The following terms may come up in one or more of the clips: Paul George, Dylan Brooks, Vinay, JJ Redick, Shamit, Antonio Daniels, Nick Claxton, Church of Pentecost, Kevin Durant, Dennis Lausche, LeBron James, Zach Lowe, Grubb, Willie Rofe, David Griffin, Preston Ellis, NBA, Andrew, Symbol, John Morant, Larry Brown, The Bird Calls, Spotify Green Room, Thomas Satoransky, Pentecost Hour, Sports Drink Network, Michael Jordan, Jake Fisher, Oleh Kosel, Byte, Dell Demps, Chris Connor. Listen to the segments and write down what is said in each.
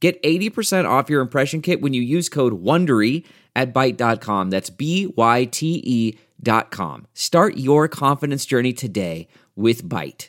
Get 80% off your impression kit when you use code WONDERY at Byte.com. That's Byte.com. Start your confidence journey today with Byte.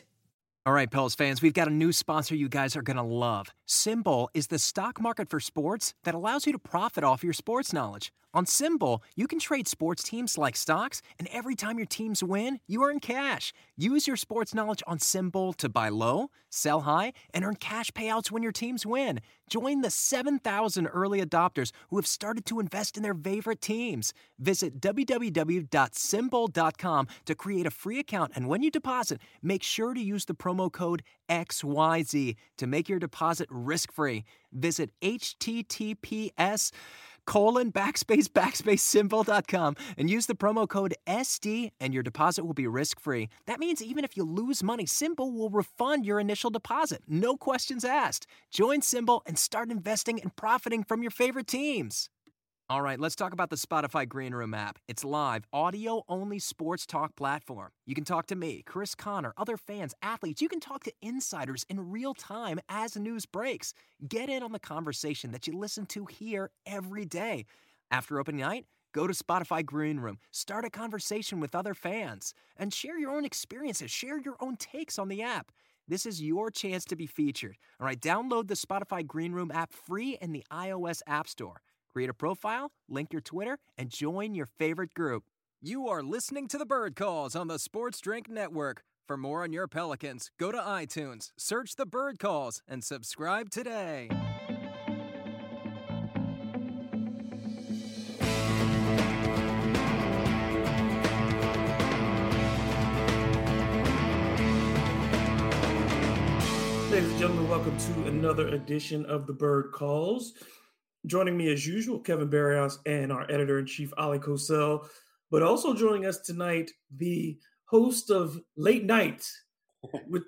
All right, Pels fans, we've got a new sponsor you guys are going to love. Symbol is the stock market for sports that allows you to profit off your sports knowledge. On Symbol, you can trade sports teams like stocks, and every time your teams win, you earn cash. Use your sports knowledge on Symbol to buy low, sell high, and earn cash payouts when your teams win. Join the 7,000 early adopters who have started to invest in their favorite teams. Visit www.symbol.com to create a free account, and when you deposit, make sure to use the promo code XYZ to make your deposit risk-free. Visit https://symbol.com and use the promo code SD and your deposit will be risk-free. That means even if you lose money, Symbol will refund your initial deposit. No questions asked. Join Symbol and start investing and profiting from your favorite teams. All right, let's talk about the Spotify Green Room app. It's live, audio-only sports talk platform. You can talk to me, Chris Connor, other fans, athletes. You can talk to insiders in real time as news breaks. Get in on the conversation that you listen to here every day. After opening night, go to Spotify Green Room, start a conversation with other fans, and share your own experiences, share your own takes on the app. This is your chance to be featured. All right, download the Spotify Green Room app free in the iOS App Store. Create a profile, link your Twitter, and join your favorite group. You are listening to The Bird Calls on the Sports Drink Network. For more on your Pelicans, go to iTunes, search The Bird Calls, and subscribe today. Ladies and gentlemen, welcome to another edition of The Bird Calls. Joining me as usual, Kevin Barrios and our editor-in-chief, Oleh Kosel. But also joining us tonight, the host of Late Night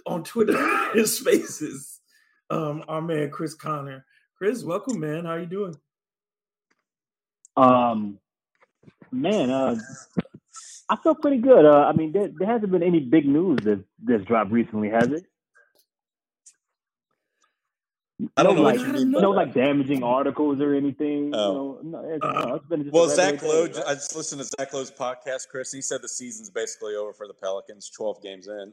on Twitter, his Spaces, our man Chris Connor. Chris, welcome, man. How are you doing? I feel pretty good. There hasn't been any big news that's dropped recently, has it? I don't know. Damaging articles or anything. Oh. Zach Lowe. I just listened to Zach Lowe's podcast, Chris. He said the season's basically over for the Pelicans. 12 games in.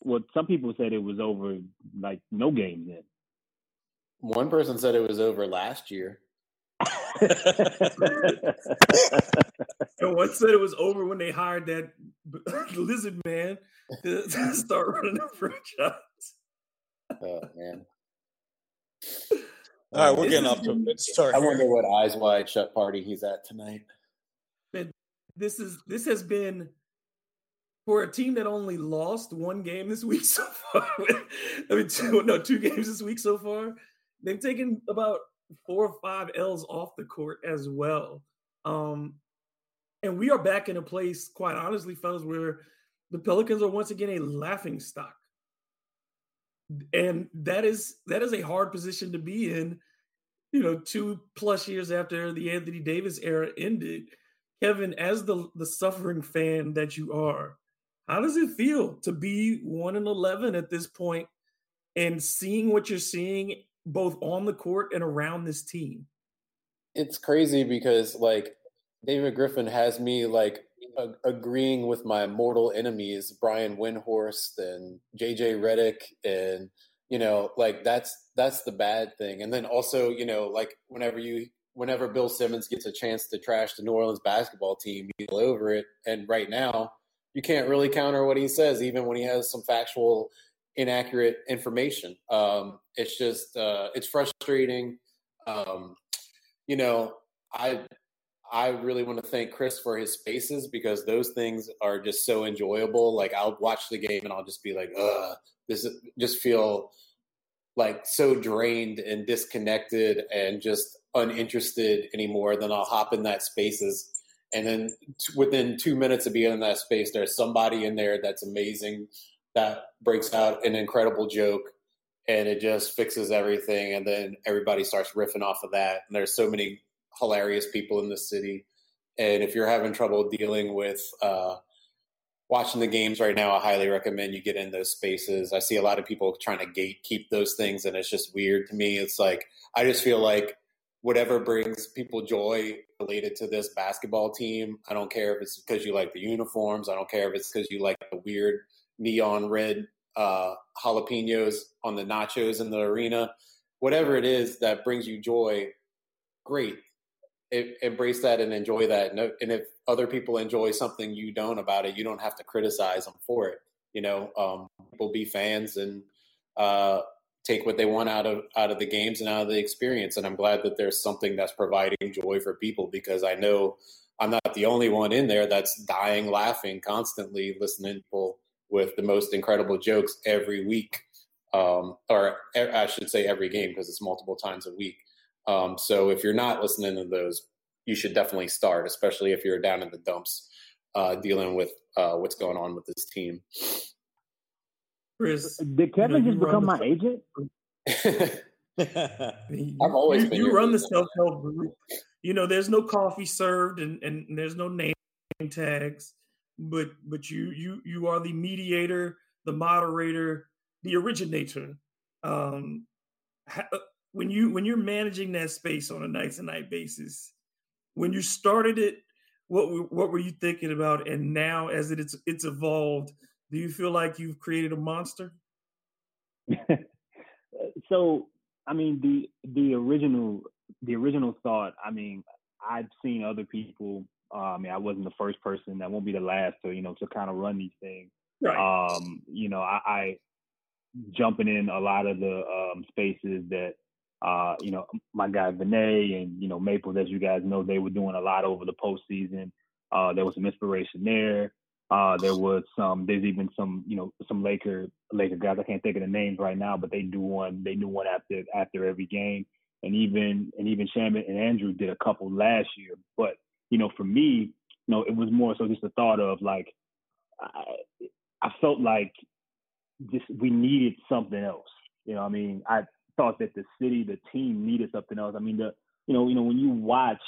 Well, some people said it was over, like no games in. One person said it was over last year. And one said it was over when they hired that lizard man to start running the franchise. Oh, man. All right, we're getting off to a good start. I wonder what Eyes Wide Shut party he's at tonight. Man, this has been, for a team that only lost one game this week so far, two games this week so far, they've taken about 4 or 5 L's off the court as well. And we are back in a place, quite honestly, fellas, where the Pelicans are once again a laughing stock. And that is a hard position to be in, 2+ years after the Anthony Davis era ended. Kevin, as the suffering fan that you are, how does it feel to be 1-11 at this point and seeing what you're seeing both on the court and around this team? It's crazy because David Griffin has me agreeing with my mortal enemies, Brian Windhorst and JJ Redick, and that's the bad thing. And then also, whenever Bill Simmons gets a chance to trash the New Orleans basketball team, he's all over it. And right now, you can't really counter what he says, even when he has some factual inaccurate information. It's just it's frustrating. I really want to thank Chris for his spaces because those things are just so enjoyable. I'll watch the game and I'll just be like, this is, just feel like so drained and disconnected and just uninterested anymore, then I'll hop in that spaces. And then within 2 minutes of being in that space, there's somebody in there that's amazing, that breaks out an incredible joke, and it just fixes everything. And then everybody starts riffing off of that. And there's so many hilarious people in the city. And if you're having trouble dealing with watching the games right now, I highly recommend you get in those spaces. I see a lot of people trying to gatekeep those things, and it's just weird to me. It's like, I just feel like whatever brings people joy related to this basketball team, I don't care if it's because you like the uniforms. I don't care if it's because you like the weird neon red jalapenos on the nachos in the arena. Whatever it is that brings you joy, great. Embrace that and enjoy that. And if other people enjoy something you don't about it, you don't have to criticize them for it. You know, people be fans and take what they want out of the games and out of the experience. And I'm glad that there's something that's providing joy for people, because I know I'm not the only one in there that's dying laughing constantly, listening to people with the most incredible jokes every week, or I should say every game, because it's multiple times a week. So if you're not listening to those, you should definitely start, especially if you're down in the dumps dealing with what's going on with this team. Chris, did Kevin just become my agent? I've always been. You run the self-help group. You know, there's no coffee served and there's no name tags, but you are the mediator, the moderator, the originator. When you're managing that space on a night-to-night basis, when you started it, what were you thinking about? And now, as it's evolved, do you feel like you've created a monster? So, I mean, the original thought, I mean, I've seen other people. I mean, I wasn't the first person. I won't be the last to kind of run these things. Right. I jumping in a lot of the spaces that, my guy Vinay and, Maple, as you guys know, they were doing a lot over the postseason. There was some inspiration there. There's even some Laker guys. I can't think of the names right now, but they do one after every game. And even Shamit and Andrew did a couple last year. But, for me, it was more so just the thought of like, I felt like just, we needed something else. I mean, I thought that the city, the team needed something else. I mean, when you watch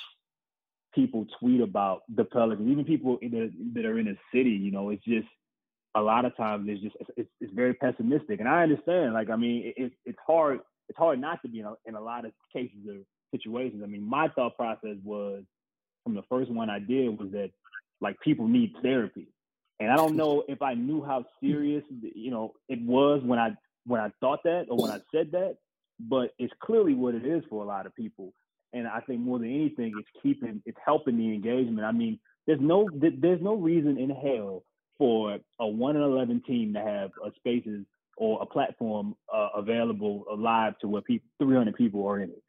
people tweet about the Pelicans, even people that are in a city, it's just a lot of times it's very pessimistic. And I understand, like, I mean, it's hard. It's hard not to be in a lot of cases or situations. I mean, my thought process was, from the first one I did, was that like people need therapy. And I don't know if I knew how serious, it was when I thought that or when I said that, but it's clearly what it is for a lot of people. And I think more than anything, it's helping the engagement. I mean, there's no reason in hell for a 1-11 team to have a spaces or a platform available live to where 300 people are in it.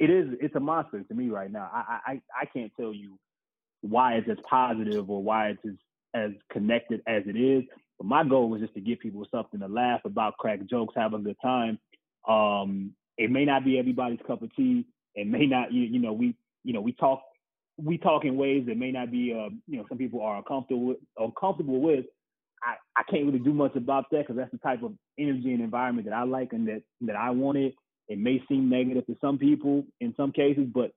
It's a monster to me right now. I can't tell you why it's as positive or why it's as connected as it is. But my goal was just to give people something to laugh about, crack jokes, have a good time. It may not be everybody's cup of tea. It may not, we talk in ways that may not be, some people are uncomfortable with. I can't really do much about that, because that's the type of energy and environment that I like and that I wanted. It may seem negative to some people in some cases, but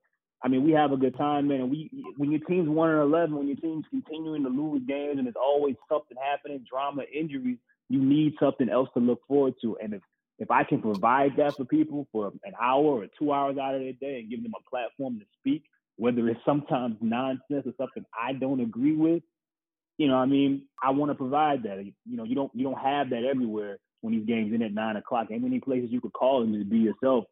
I mean, we have a good time, man. And when your team's 1-11, when your team's continuing to lose games and there's always something happening, drama, injuries, you need something else to look forward to. And if I can provide that for people for an hour or 2 hours out of their day and give them a platform to speak, whether it's sometimes nonsense or something I don't agree with, I mean, I want to provide that. You don't have that everywhere when these games end at 9:00. Ain't many places you could call and just be yourself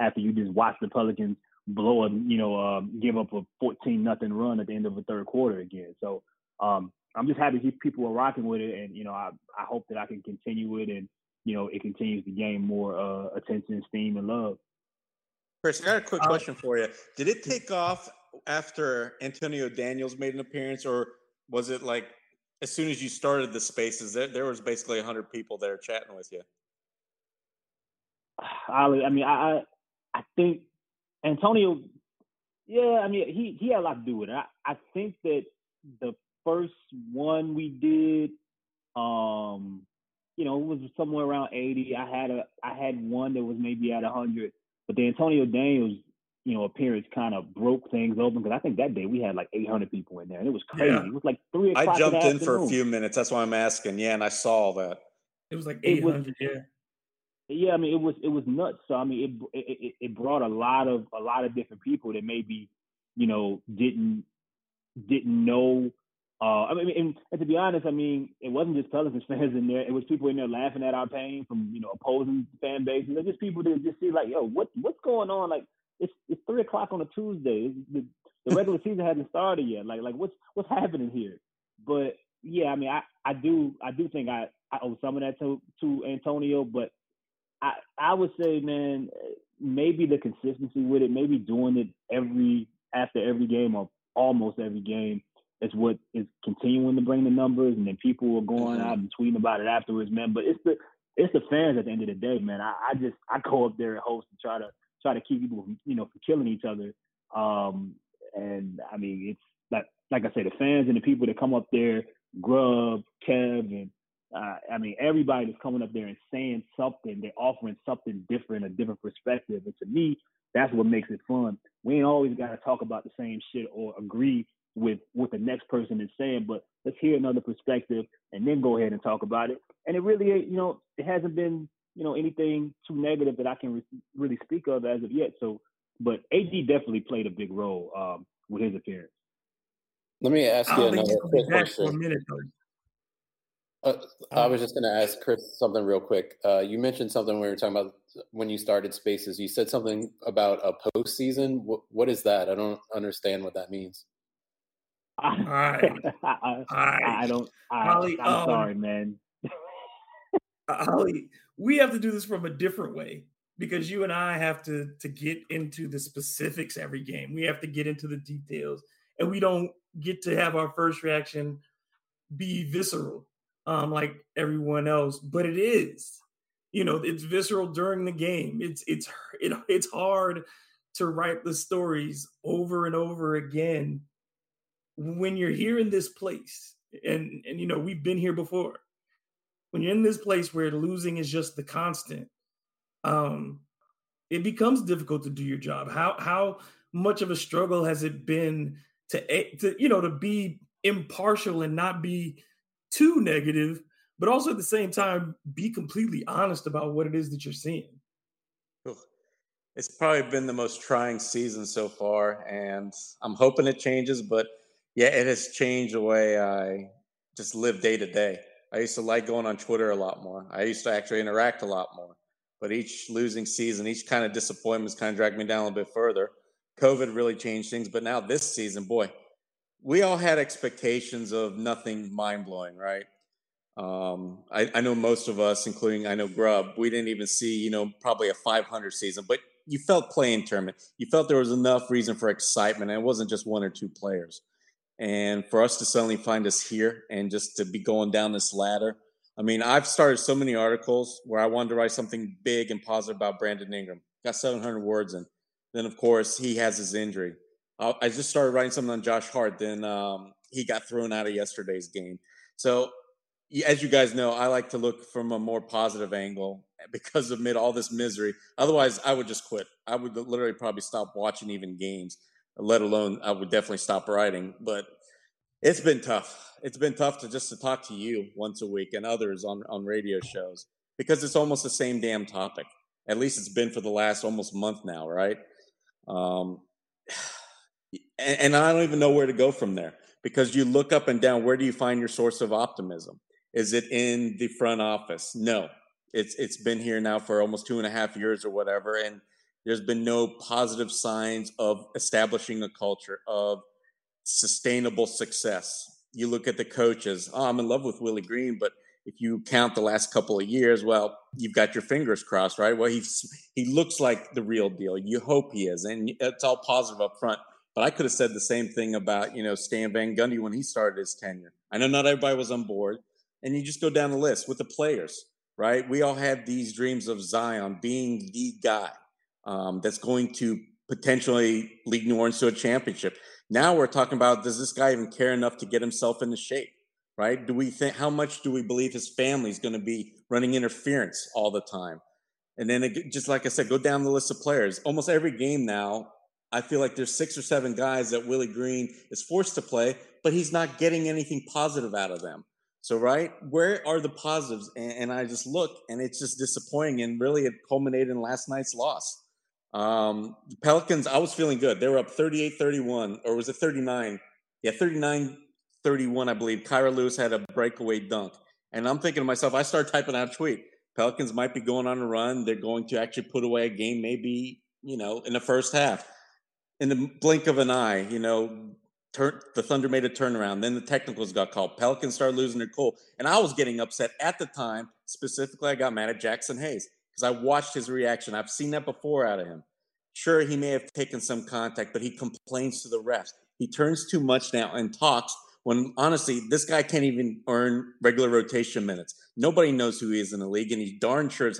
after you just watch the Pelicans blow give up a 14-0 run at the end of the third quarter again. So I'm just happy these people are rocking with it, and I hope that I can continue it, and it continues to gain more attention, steam, and love. Chris, I got a quick question for you. Did it take off after Antonio Daniels made an appearance, or was it like as soon as you started the spaces, there was basically 100 people there chatting with you? I think Antonio, he had a lot to do with it. I think that the first one we did, it was somewhere around 80. I had one that was maybe at 100, but the Antonio Daniels, appearance kind of broke things open, because I think that day we had like 800 people in there, and it was crazy. Yeah. It was like 3 o'clock. I jumped in for a few minutes. That's why I'm asking. Yeah, and I saw that it was like 800. It was nuts. So it brought a lot of different people that maybe didn't know. And to be honest, it wasn't just Pelicans fans in there. It was people in there laughing at our pain from opposing fan bases. They're just people that just see like, yo, what's going on? Like it's 3 o'clock on a Tuesday. The regular season hasn't started yet. Like what's happening here? But yeah, I do think I owe some of that to Antonio, but I would say, man, maybe the consistency with it, maybe doing it after every game or almost every game is what is continuing to bring the numbers, and then people are going out and tweeting about it afterwards, man. But it's the fans at the end of the day, man. I go up there and host and try to keep people from, from killing each other. It's like I say, the fans and the people that come up there, Grubb, Kev, and everybody that's coming up there and saying something, they're offering something different, a different perspective. And to me, that's what makes it fun. We ain't always got to talk about the same shit or agree with what the next person is saying, but let's hear another perspective and then go ahead and talk about it. And it really, it hasn't been, anything too negative that I can really speak of as of yet. So, but AD definitely played a big role with his appearance. Let me ask you another quick question. I was just going to ask Chris something real quick. You mentioned something when we were talking about when you started Spaces. You said something about a postseason. What is that? I don't understand what that means. Oleh, I'm sorry, man. Oleh, we have to do this from a different way, because you and I have to get into the specifics every game. We have to get into the details, and we don't get to have our first reaction be visceral. Like everyone else, but it is, it's visceral during the game. It's hard to write the stories over and over again when you're here in this place. And we've been here before. When you're in this place where losing is just the constant, it becomes difficult to do your job. How much of a struggle has it been to be impartial and not be too negative, but also at the same time, be completely honest about what it is that you're seeing. It's probably been the most trying season so far, and I'm hoping it changes, but yeah, it has changed the way I just live day to day. I used to like going on Twitter a lot more. I used to actually interact a lot more, but each losing season, each kind of disappointment has kind of dragged me down a little bit further. COVID really changed things, but now this season, boy, we all had expectations of nothing mind-blowing, right? I know most of us, including I know Grubb, we didn't even see, probably a 500 season, but you felt play-in tournament. You felt there was enough reason for excitement, and it wasn't just one or two players. And for us to suddenly find us here and just to be going down this ladder, I've started so many articles where I wanted to write something big and positive about Brandon Ingram. Got 700 words in. Then, of course, he has his injury. I just started writing something on Josh Hart. Then he got thrown out of yesterday's game. So as you guys know, I like to look from a more positive angle because amid all this misery, otherwise I would just quit. I would literally probably stop watching even games, let alone I would definitely stop writing. But it's been tough. It's been tough to talk to you once a week and others on radio shows, because it's almost the same damn topic. At least it's been for the last almost month now, right? And I don't even know where to go from there, because you look up and down. Where do you find your source of optimism? Is it in the front office? No, it's been here now for almost 2.5 years or whatever. And there's been no positive signs of establishing a culture of sustainable success. You look at the coaches. Oh, I'm in love with Willie Green, but if you count the last couple of years, well, you've got your fingers crossed, right? Well, he looks like the real deal. You hope he is. And it's all positive up front. But I could have said the same thing about, Stan Van Gundy when he started his tenure. I know not everybody was on board. And you just go down the list with the players. right? We all have these dreams of Zion being the guy that's going to potentially lead New Orleans to a championship. Now we're talking about, does this guy even care enough to get himself into shape, right? Do we think, how much do we believe his family is going to be running interference all the time? And then it, just like I said, go down the list of players. Almost every game now, I feel like there's 6 or 7 guys that Willie Green is forced to play, but he's not getting anything positive out of them. So, right, where are the positives? And I just look, and it's just disappointing. And really, it culminated in last night's loss. The Pelicans, I was feeling good. They were up 38-31, or was it 39? Yeah, 39-31, I believe. Kira Lewis had a breakaway dunk. And I'm thinking to myself, I start typing out a tweet. Pelicans might be going on a run. They're going to actually put away a game maybe, you know, in the first half. In the blink of an eye, you know, the Thunder made a turnaround. Then the technicals got called. Pelicans started losing their cool. And I was getting upset at the time. Specifically, I got mad at Jackson Hayes, because I watched his reaction. I've seen that before out of him. Sure, he may have taken some contact, but he complains to the refs. He turns too much now and talks when, honestly, this guy can't even earn regular rotation minutes. Nobody knows who he is in the league, and he darn sure as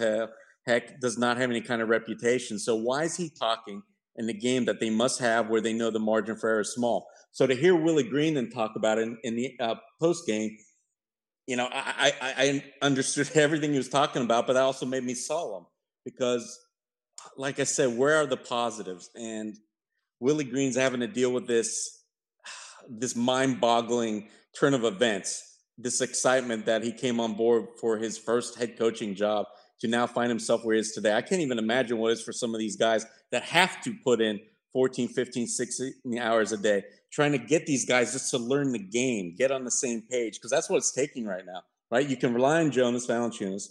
heck does not have any kind of reputation. So why is he talking in the game that they must have, where they know the margin for error is small? So to hear Willie Green then talk about it in the post-game, you know, I understood everything he was talking about, but that also made me solemn because, like I said, where are the positives? And Willie Green's having to deal with this mind-boggling turn of events, this excitement that he came on board for his first head coaching job to now find himself where he is today. I can't even imagine what it is for some of these guys that have to put in 14, 15, 16 hours a day, trying to get these guys just to learn the game, get on the same page, because that's what it's taking right now, right? You can rely on Jonas Valanciunas,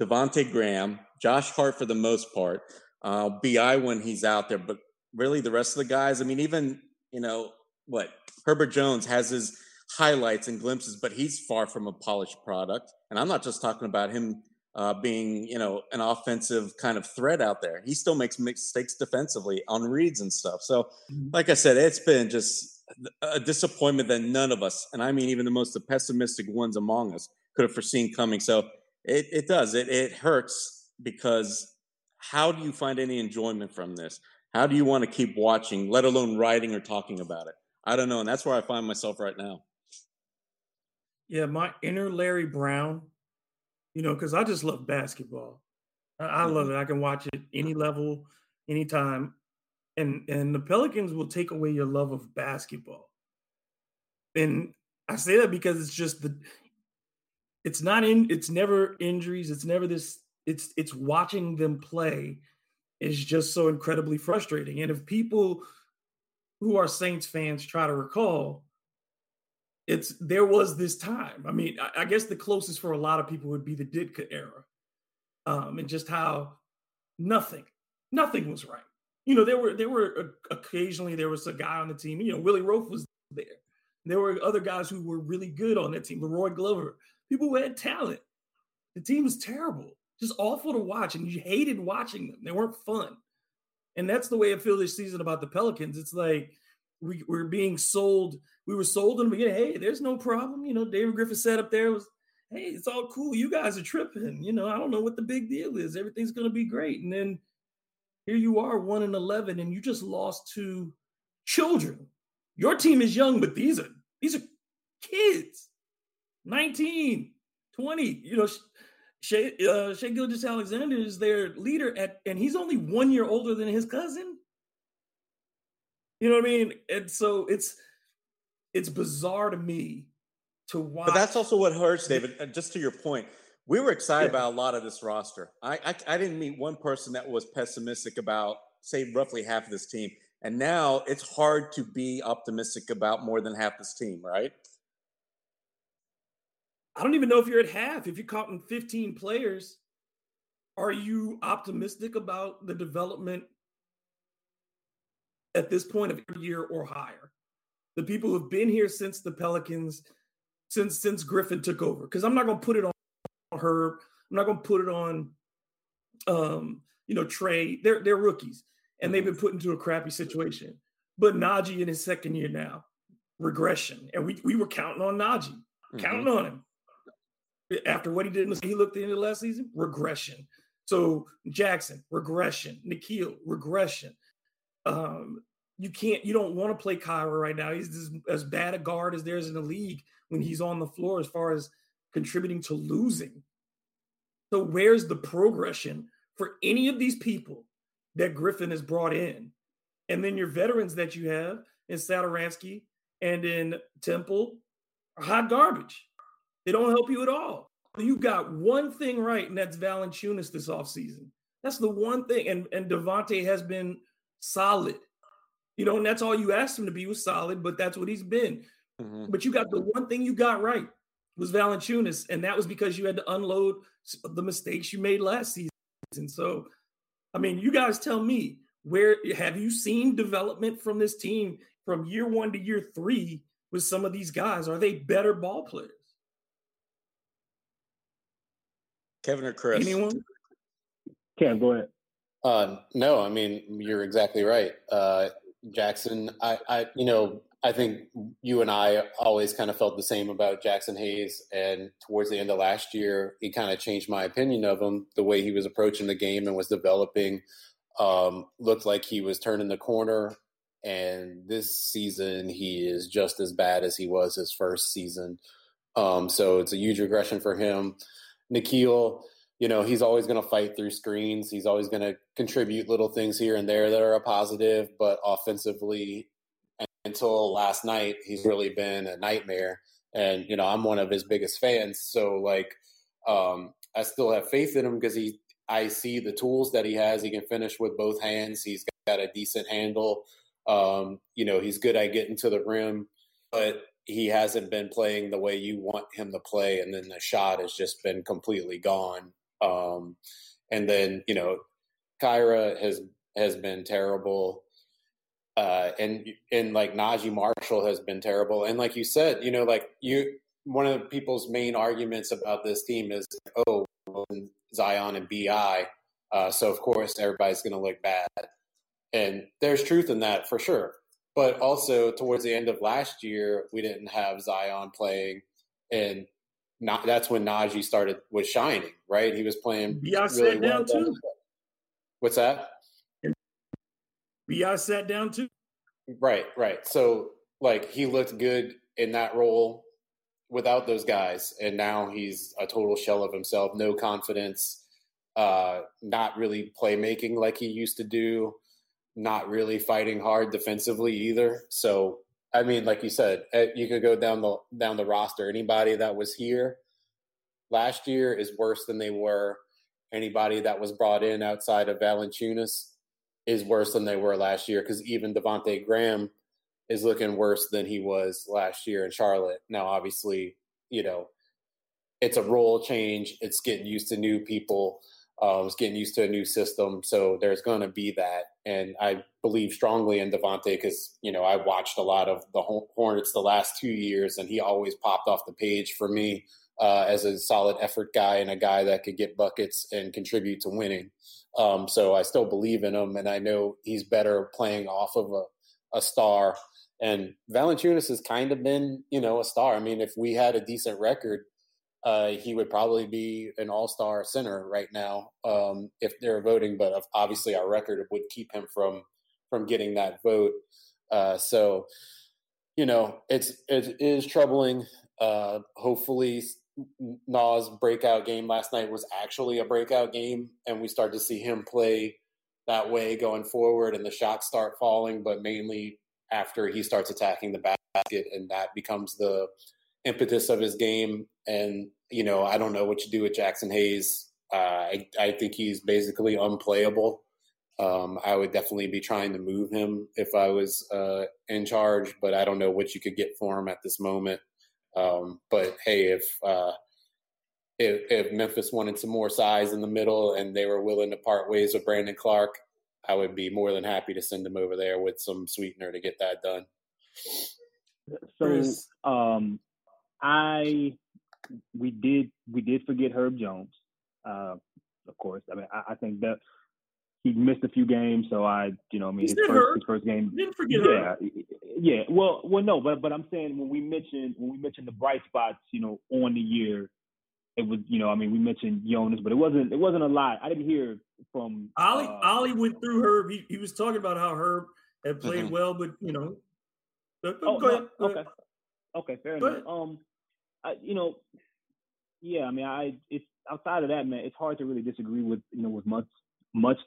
Devontae Graham, Josh Hart for the most part, B.I. when he's out there, but really the rest of the guys, I mean, even, you know, Herbert Jones has his highlights and glimpses, but he's far from a polished product. And I'm not just talking about him being, you know, an offensive kind of threat out there. He still makes mistakes defensively on reads and stuff. So, like I said, it's been just a disappointment that none of us, and I mean even the most pessimistic ones among us, could have foreseen coming. So it does. It hurts, because how do you find any enjoyment from this? How do you want to keep watching, let alone writing or talking about it? I don't know, and that's where I find myself right now. Yeah, my inner Larry Brown, you know, because I just love basketball. I love it. I can watch it any level, anytime. And the Pelicans will take away your love of basketball. And I say that because it's just it's never injuries. It's never this. It's watching them play is just so incredibly frustrating. And if people who are Saints fans try to recall, there was this time. I mean, I guess the closest for a lot of people would be the Ditka era, and just how nothing was right. You know, there were occasionally there was a guy on the team. You know, Willie Rofe was there. There were other guys who were really good on that team. Leroy Glover, people who had talent. The team was terrible, just awful to watch, and you hated watching them. They weren't fun. And that's the way I feel this season about the Pelicans. It's like we're being sold. We were sold in the beginning. Hey, there's no problem. You know, David Griffin said up there, hey, it's all cool. You guys are tripping. You know, I don't know what the big deal is. Everything's going to be great. And then here you are, 1-11, and you just lost to children. Your team is young, but these are kids, 19, 20, you know, Shai Gilgeous-Alexander is their leader, and he's only 1 year older than his cousin. You know what I mean? And so it's bizarre to me to watch. But that's also what hurts, David. Just to your point, we were excited about a lot of this roster. I didn't meet one person that was pessimistic about, say, roughly half of this team. And now it's hard to be optimistic about more than half this team, right? I don't even know if you're at half. If you're counting 15 players, are you optimistic about the development at this point of every year or higher? The people who've been here since the Pelicans, since Griffin took over. Because I'm not going to put it on Herb. I'm not going to put it on, Trey. They're rookies, and they've been put into a crappy situation. But Naji in his second year now, regression. And we were counting on Naji, counting on him. after what he did, he looked at the end of last season, regression. So Jackson, regression. Nickeil, regression. You don't want to play Kira right now. He's as bad a guard as there is in the league when he's on the floor as far as contributing to losing. So where's the progression for any of these people that Griffin has brought in? And then your veterans that you have in Satoransky and in Temple are hot garbage. They don't help you at all. You got one thing right, and that's Valanciunas this offseason. That's the one thing. And Devontae has been solid. And that's all you asked him to be, was solid, but that's what he's been. Mm-hmm. But you got the one thing you got right was Valanciunas, and that was because you had to unload the mistakes you made last season. So, you guys tell me, where have you seen development from this team from year one to year three with some of these guys? Are they better ball players? Kevin or Chris? Anyone? Cam, go ahead. You're exactly right. Jackson, I think you and I always kind of felt the same about Jackson Hayes, and towards the end of last year, he kind of changed my opinion of him, the way he was approaching the game and was developing. Looked like he was turning the corner, and this season he is just as bad as he was his first season. So it's a huge regression for him. Nickeil, he's always going to fight through screens. He's always going to contribute little things here and there that are a positive, but offensively, until last night, he's really been a nightmare. And, I'm one of his biggest fans. So, I still have faith in him because I see the tools that he has. He can finish with both hands. He's got a decent handle. He's good at getting to the rim, but he hasn't been playing the way you want him to play. And then the shot has just been completely gone. Kira has been terrible. And Naji Marshall has been terrible. And like you said, one of people's main arguments about this team is, Zion and BI. So of course everybody's going to look bad. And there's truth in that for sure. But also, towards the end of last year, we didn't have Zion playing, and that's when Naji was shining, right? He was playing. B.I. really sat well down too. What's that? B.I. sat down too. Right. So, he looked good in that role without those guys, and now he's a total shell of himself. No confidence, not really playmaking like he used to do. Not really fighting hard defensively either. So, like you said, you could go down the roster. Anybody that was here last year is worse than they were. Anybody that was brought in outside of Valanciunas is worse than they were last year, because even Devontae Graham is looking worse than he was last year in Charlotte. Now, obviously, it's a role change. It's getting used to new people. It's getting used to a new system. So there's going to be that. And I believe strongly in Devontae because, I watched a lot of the Hornets the last 2 years, and he always popped off the page for me as a solid effort guy and a guy that could get buckets and contribute to winning. So I still believe in him, and I know he's better playing off of a star. And Valanciunas has kind of been, a star. If we had a decent record, he would probably be an all-star center right now if they're voting, but obviously our record would keep him from getting that vote. It is troubling. Hopefully Naw's breakout game last night was actually a breakout game, and we start to see him play that way going forward, and the shots start falling, but mainly after he starts attacking the basket, and that becomes the impetus of his game. And, I don't know what you do with Jackson Hayes. I think he's basically unplayable. I would definitely be trying to move him if I was in charge, but I don't know what you could get for him at this moment. But hey, if Memphis wanted some more size in the middle and they were willing to part ways with Brandon Clark, I would be more than happy to send him over there with some sweetener to get that done. So, we did forget Herb Jones, of course. I think that he missed a few games, so his first game. You didn't forget Herb. Yeah. Well, no, but I'm saying when we mentioned the bright spots, on the year, it was, you know, I mean, we mentioned Jonas, but it wasn't a lot. I didn't hear from Oleh went through Herb. He was talking about how Herb had played well, but you know. Okay, fair enough. It's outside of that, man, it's hard to really disagree with, you know, with much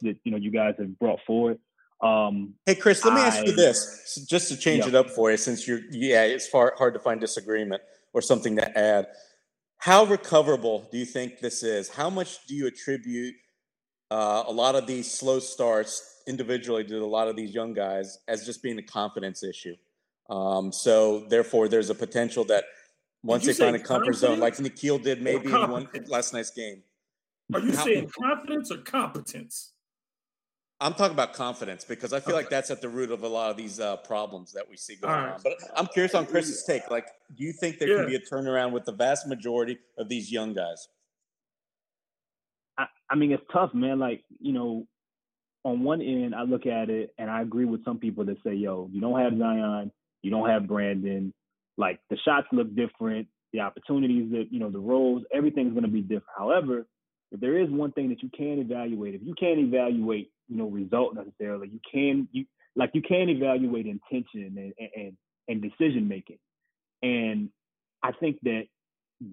that, you know, you guys have brought forward. Hey, Chris, let me ask you this, just to change it up for you, since it's hard to find disagreement or something to add. How recoverable do you think this is? How much do you attribute a lot of these slow starts individually to a lot of these young guys as just being a confidence issue? So therefore, there's a potential that once they find a comfort zone, like Nickeil did maybe in one last night's game. Are you saying confidence or competence? I'm talking about confidence because I feel like that's at the root of a lot of these problems that we see going on. But I'm curious on Chris's take. Like, do you think there can be a turnaround with the vast majority of these young guys? I mean, it's tough, man. Like, you know, on one end, I look at it and I agree with some people that say, yo, you don't have Zion, you don't have Brandon. Like, the shots look different. The opportunities that, you know, the roles, everything's going to be different. However, if there is one thing that you can evaluate, if you can't evaluate, you know, result necessarily, you can evaluate intention and decision making. And I think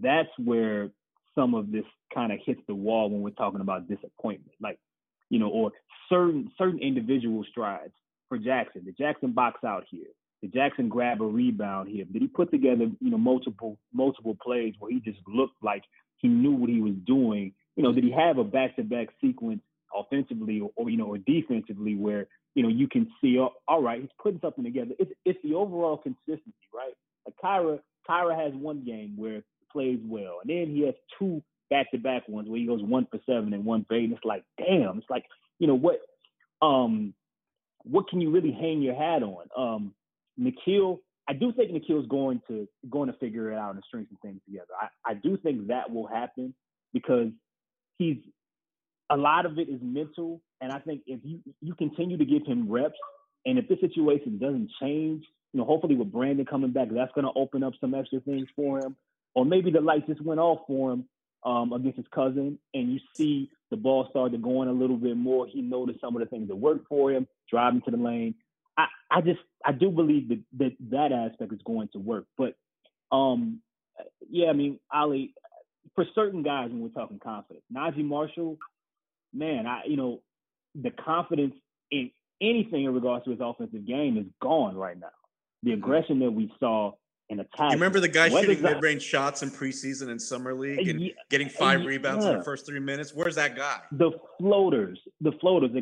that's where some of this kind of hits the wall when we're talking about disappointment, like, you know, or certain individual strides for Jackson. Did Jackson box out here? Did Jackson grab a rebound here? Did he put together, you know, multiple plays where he just looked like he knew what he was doing? You know, did he have a back-to-back sequence offensively or you know, or defensively where, you know, you can see, all right, he's putting something together. It's the overall consistency, right? Like Kira has one game where he plays well, and then he has two back-to-back ones where he goes 1-for-7 and 1-for-8. And it's like, damn, it's like, you know, what can you really hang your hat on? Nickeil, I do think Nickeil's going to figure it out and string some things together. I do think that will happen because a lot of it is mental, and I think if you continue to give him reps, and if the situation doesn't change, you know, hopefully with Brandon coming back, that's going to open up some extra things for him. Or maybe the light just went off for him against his cousin, and you see the ball started going a little bit more. He noticed some of the things that worked for him, driving to the lane. I do believe that aspect is going to work. But, I mean, Oleh, for certain guys when we're talking confidence, Naji Marshall – man, the confidence in anything in regards to his offensive game is gone right now. The aggression that we saw in attack. You remember the guy shooting mid-range shots in preseason and summer league and getting 5 rebounds in the first 3 minutes? Where's that guy? The floaters, the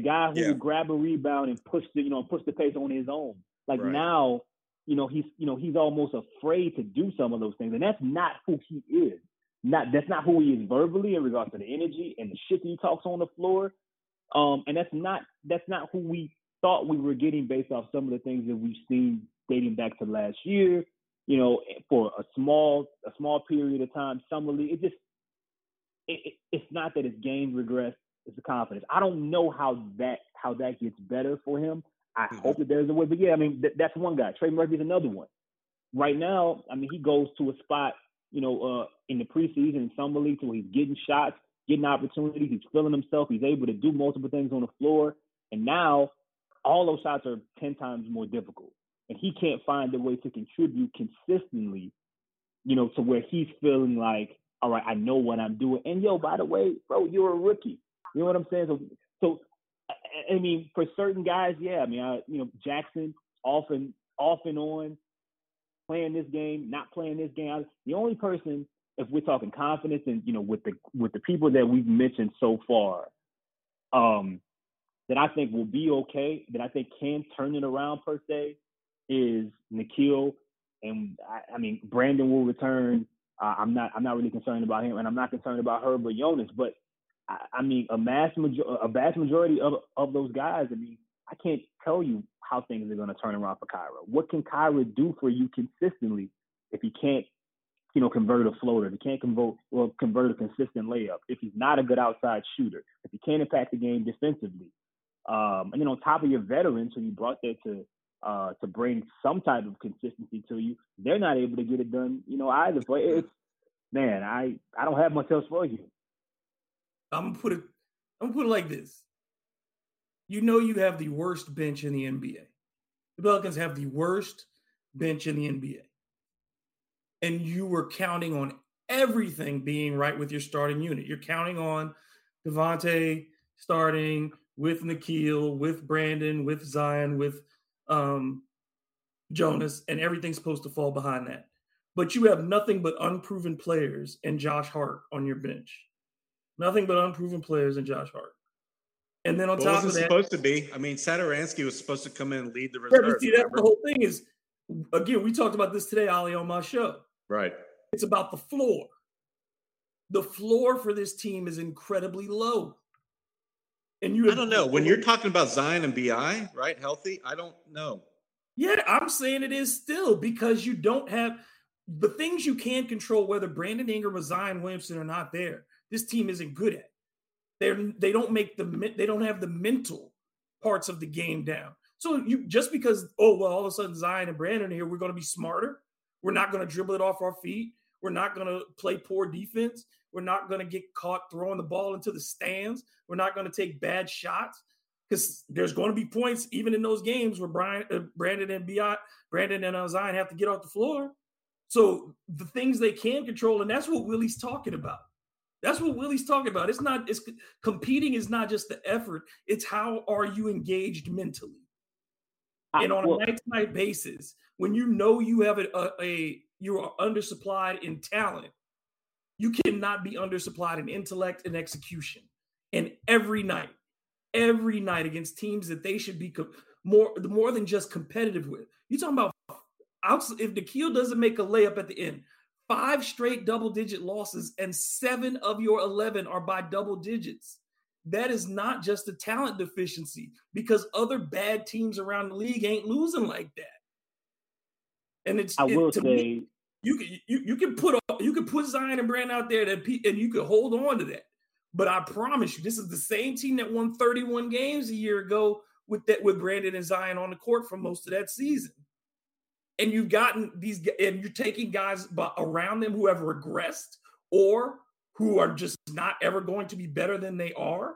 guy who would grab a rebound and push the pace on his own. Like now, you know, he's almost afraid to do some of those things, and that's not who he is. That's not who he is verbally in regards to the energy and the shit that he talks on the floor. And that's not who we thought we were getting based off some of the things that we've seen dating back to last year, you know, for a small period of time, summer league. It's not that his game regressed, it's the confidence. I don't know how that gets better for him. I hope that there's a way, but yeah, I mean, that's one guy. Trey Murphy's another one. Right now, I mean, he goes to a spot, you know, in the preseason and summer league, where he's getting shots, getting opportunities, he's feeling himself, he's able to do multiple things on the floor, and now all those shots are 10 times more difficult, and he can't find a way to contribute consistently, you know, to where he's feeling like, all right, I know what I'm doing, and yo, by the way, bro, you're a rookie. You know what I'm saying? So I mean, for certain guys, yeah, I mean, Jackson off and on, playing this game, not playing this game. The only person, if we're talking confidence, and you know, with the people that we've mentioned so far, that I think will be okay, that I think can turn it around per se, is Nickeil. And I mean, Brandon will return. I'm not really concerned about him, and I'm not concerned about Herb or Jonas. But I mean, a vast majority of those guys. I mean, I can't tell you how things are going to turn around for Kira. What can Kira do for you consistently if he can't, you know, convert a floater, if he can't convert a consistent layup, if he's not a good outside shooter, if he can't impact the game defensively? And then on top of your veterans who you brought there to bring some type of consistency to you, they're not able to get it done, you know, either. But it's man, I don't have much else for you. I'm gonna put it like this. You know you have the worst bench in the NBA. The Pelicans have the worst bench in the NBA. And you were counting on everything being right with your starting unit. You're counting on Devontae starting with Nickeil, with Brandon, with Zion, with Jonas, and everything's supposed to fall behind that. But you have nothing but unproven players and Josh Hart on your bench. Nothing but unproven players and Josh Hart. And then on top of that, supposed to be. I mean, Satoransky was supposed to come in and lead the reserve. Yeah, but see, that's the whole thing is, again, we talked about this today, Ali, on my show. Right. It's about the floor. The floor for this team is incredibly low. And I don't know. When you're talking about Zion and BI, right, healthy, I don't know. Yeah, I'm saying it is still because you don't have the things you can control, whether Brandon Ingram or Zion Williamson are not there. This team isn't good at. They don't have the mental parts of the game down. So you just because, all of a sudden Zion and Brandon are here, we're going to be smarter. We're not going to dribble it off our feet. We're not going to play poor defense. We're not going to get caught throwing the ball into the stands. We're not going to take bad shots because there's going to be points even in those games where Brandon and Zion have to get off the floor. So the things they can control, and that's what Willie's talking about. It's not. It's competing is not just the effort. It's how are you engaged mentally, and on a night-to-night basis, when you know you have you are undersupplied in talent. You cannot be undersupplied in intellect and execution. And every night against teams that they should be more than just competitive with. You're talking about if Nickeil doesn't make a layup at the end, 5 straight double-digit losses and 7 of your 11 are by double digits. That is not just a talent deficiency because other bad teams around the league ain't losing like that. And to me, You can put Zion and Brand out there and you can hold on to that. But I promise you, this is the same team that won 31 games a year ago with Brandon and Zion on the court for most of that season. And you're taking guys around them who have regressed or who are just not ever going to be better than they are.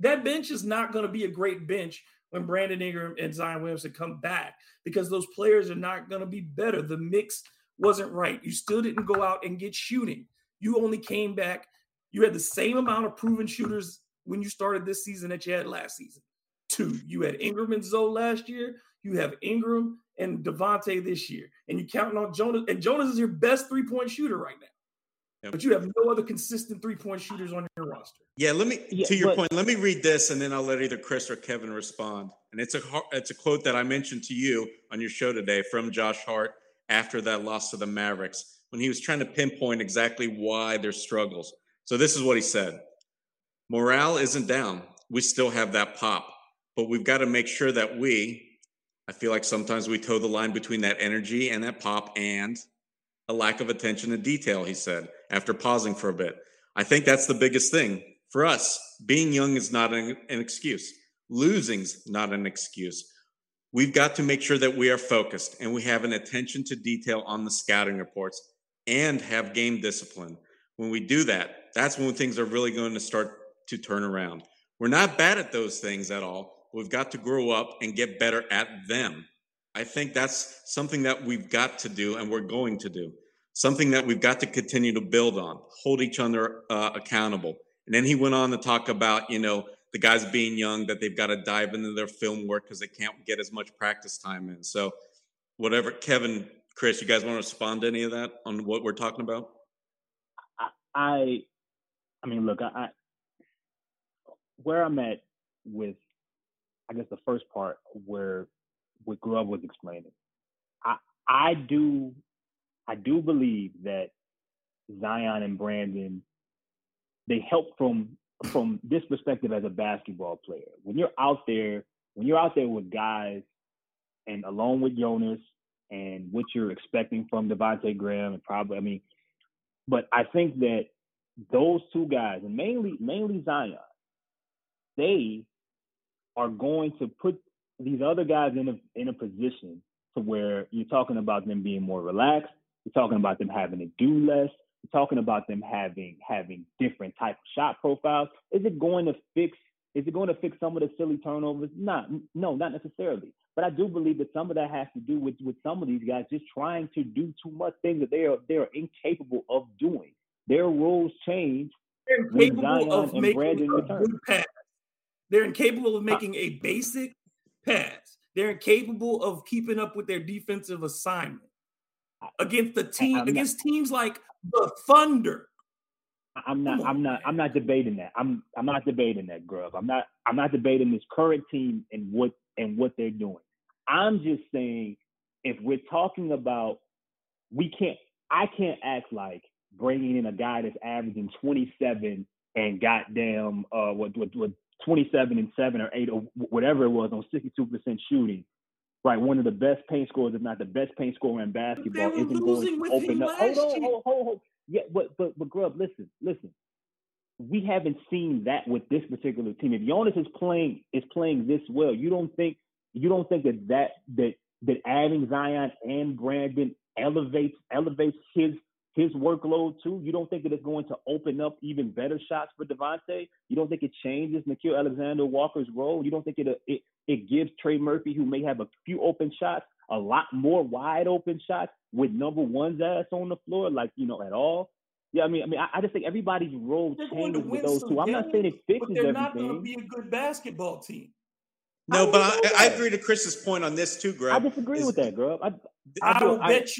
That bench is not going to be a great bench when Brandon Ingram and Zion Williamson come back because those players are not going to be better. The mix wasn't right. You still didn't go out and get shooting. You only came back. You had the same amount of proven shooters when you started this season that you had last season. 2. You had Ingram and Zoe last year. You have Ingram and Devontae this year. And you're counting on Jonas. And Jonas is your best three-point shooter right now. Yep. But you have no other consistent three-point shooters on your roster. Yeah, let me read this, and then I'll let either Chris or Kevin respond. And it's a quote that I mentioned to you on your show today from Josh Hart after that loss to the Mavericks, when he was trying to pinpoint exactly why their struggles. So this is what he said. Morale isn't down. We still have that pop, but we've got to make sure that I feel like sometimes we toe the line between that energy and that pop and a lack of attention to detail, he said, after pausing for a bit. I think that's the biggest thing for us. Being young is not an excuse. Losing's not an excuse. We've got to make sure that we are focused and we have an attention to detail on the scouting reports and have game discipline. When we do that, that's when things are really going to start to turn around. We're not bad at those things at all. We've got to grow up and get better at them. I think that's something that we've got to do and we're going to do. Something that we've got to continue to build on, hold each other accountable. And then he went on to talk about, the guys being young, that they've got to dive into their film work because they can't get as much practice time in. So whatever, Kevin, Chris, you guys want to respond to any of that on what we're talking about? I mean, look, where I'm at with, I guess the first part where what Grubb was explaining, I do believe that Zion and Brandon, they help from this perspective as a basketball player. When you're out there with guys and along with Jonas and what you're expecting from Devontae Graham but I think that those two guys, and mainly Zion, they are going to put these other guys in a position to where you're talking about them being more relaxed, you're talking about them having to do less, talking about them having different type of shot profiles. Is it going to fix some of the silly turnovers? Not necessarily. But I do believe that some of that has to do with some of these guys just trying to do too much things that they are incapable of doing. Their roles change. They're incapable of making a good pass. They're incapable of making a basic pass. They're incapable of keeping up with their defensive assignment against the team, teams like the Thunder. I'm not debating that. I'm not debating that, Grubb. I'm not debating this current team and what they're doing. I'm just saying, if we're talking about, I can't act like bringing in a guy that's averaging 27 and goddamn 27 and 7 or 8 or whatever it was on 62% shooting, right? One of the best paint scorers, if not the best paint scorer in basketball, isn't going to open up. Hold on. Yeah, but Grubb, listen. We haven't seen that with this particular team. If Jonas is playing this well, you don't think that adding Zion and Brandon elevates his workload too? You don't think that it's going to open up even better shots for Devontae? You don't think it changes Nickeil Alexander-Walker's role? You don't think it gives Trey Murphy, who may have a few open shots, a lot more wide open shots with number one's ass on the floor, like, at all? Yeah, I just think everybody's role changes with those two. I'm not saying it fixes everything. But they're not going to be a good basketball team. No, but I agree to Chris's point on this too, Grubb. I disagree with that, Grubb. I will bet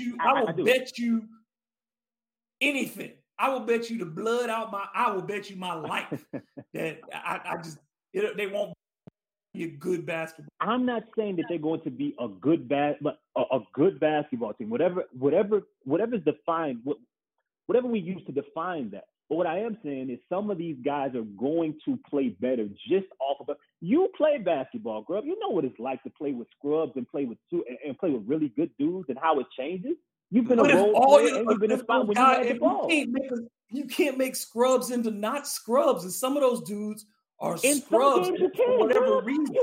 you anything. I will bet you the blood out my. I will bet you my life that they won't be a good basketball. I'm not saying that they're going to be a good good basketball team. Whatever's defined. Whatever we use to define that. But what I am saying is some of these guys are going to play better just off of it. You play basketball, Grubb. You know what it's like to play with scrubs and play with really good dudes and how it changes. You've been a role player and you've been a spot when you had the ball. You can't make scrubs into not scrubs. And some of those dudes are scrubs for whatever reason.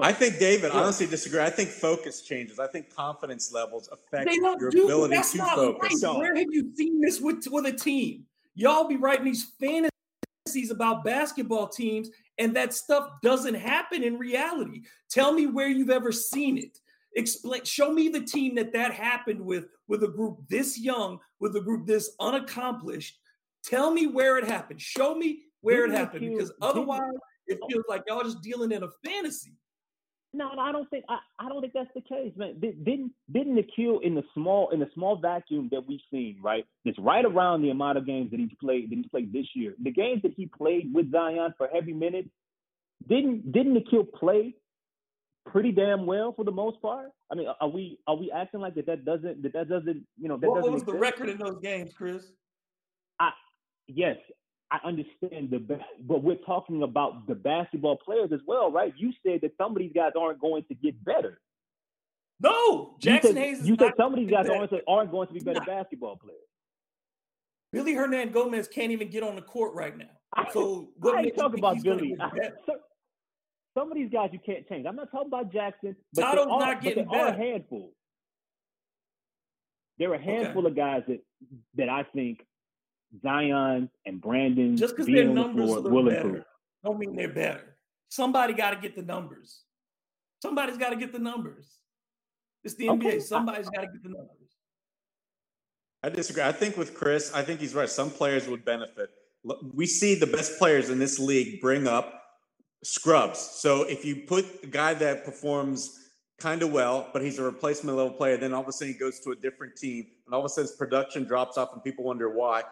I think David honestly disagree. I think focus changes. I think confidence levels affect your ability to focus. Right. Where have you seen this with a team? Y'all be writing these fantasies about basketball teams, and that stuff doesn't happen in reality. Tell me where you've ever seen it. Explain. Show me the team that happened with a group this young, with a group this unaccomplished. Tell me where it happened. Show me where it happened, because otherwise it feels like y'all just dealing in a fantasy. No, I don't think that's the case, man. Didn't Nickeil in the small vacuum that we've seen, right? That's right around the amount of games that he played this year. The games that he played with Zion for heavy minutes, didn't Nickeil play pretty damn well for the most part? I mean, are we acting like that doesn't what was the record in those games, Chris? Yes. I understand but we're talking about the basketball players as well, right? You said that some of these guys aren't going to get better. No, Hayes. You said some of these guys aren't going to be better basketball players. Billy Hernan Gomez can't even get on the court right now. So I ain't talking about Billy. Some of these guys you can't change. I'm not talking about Jackson. But Toto's not getting better. They're a handful. Of guys that I think Zion and Brandon, just because their numbers look better, don't mean they're better. Somebody got to get the numbers. Somebody's got to get the numbers. It's the NBA. Somebody's got to get the numbers. I disagree. I think with Chris, I think he's right. Some players would benefit. We see the best players in this league bring up scrubs. So if you put a guy that performs kind of well, but he's a replacement level player, then all of a sudden he goes to a different team, and all of a sudden his production drops off, and people wonder why.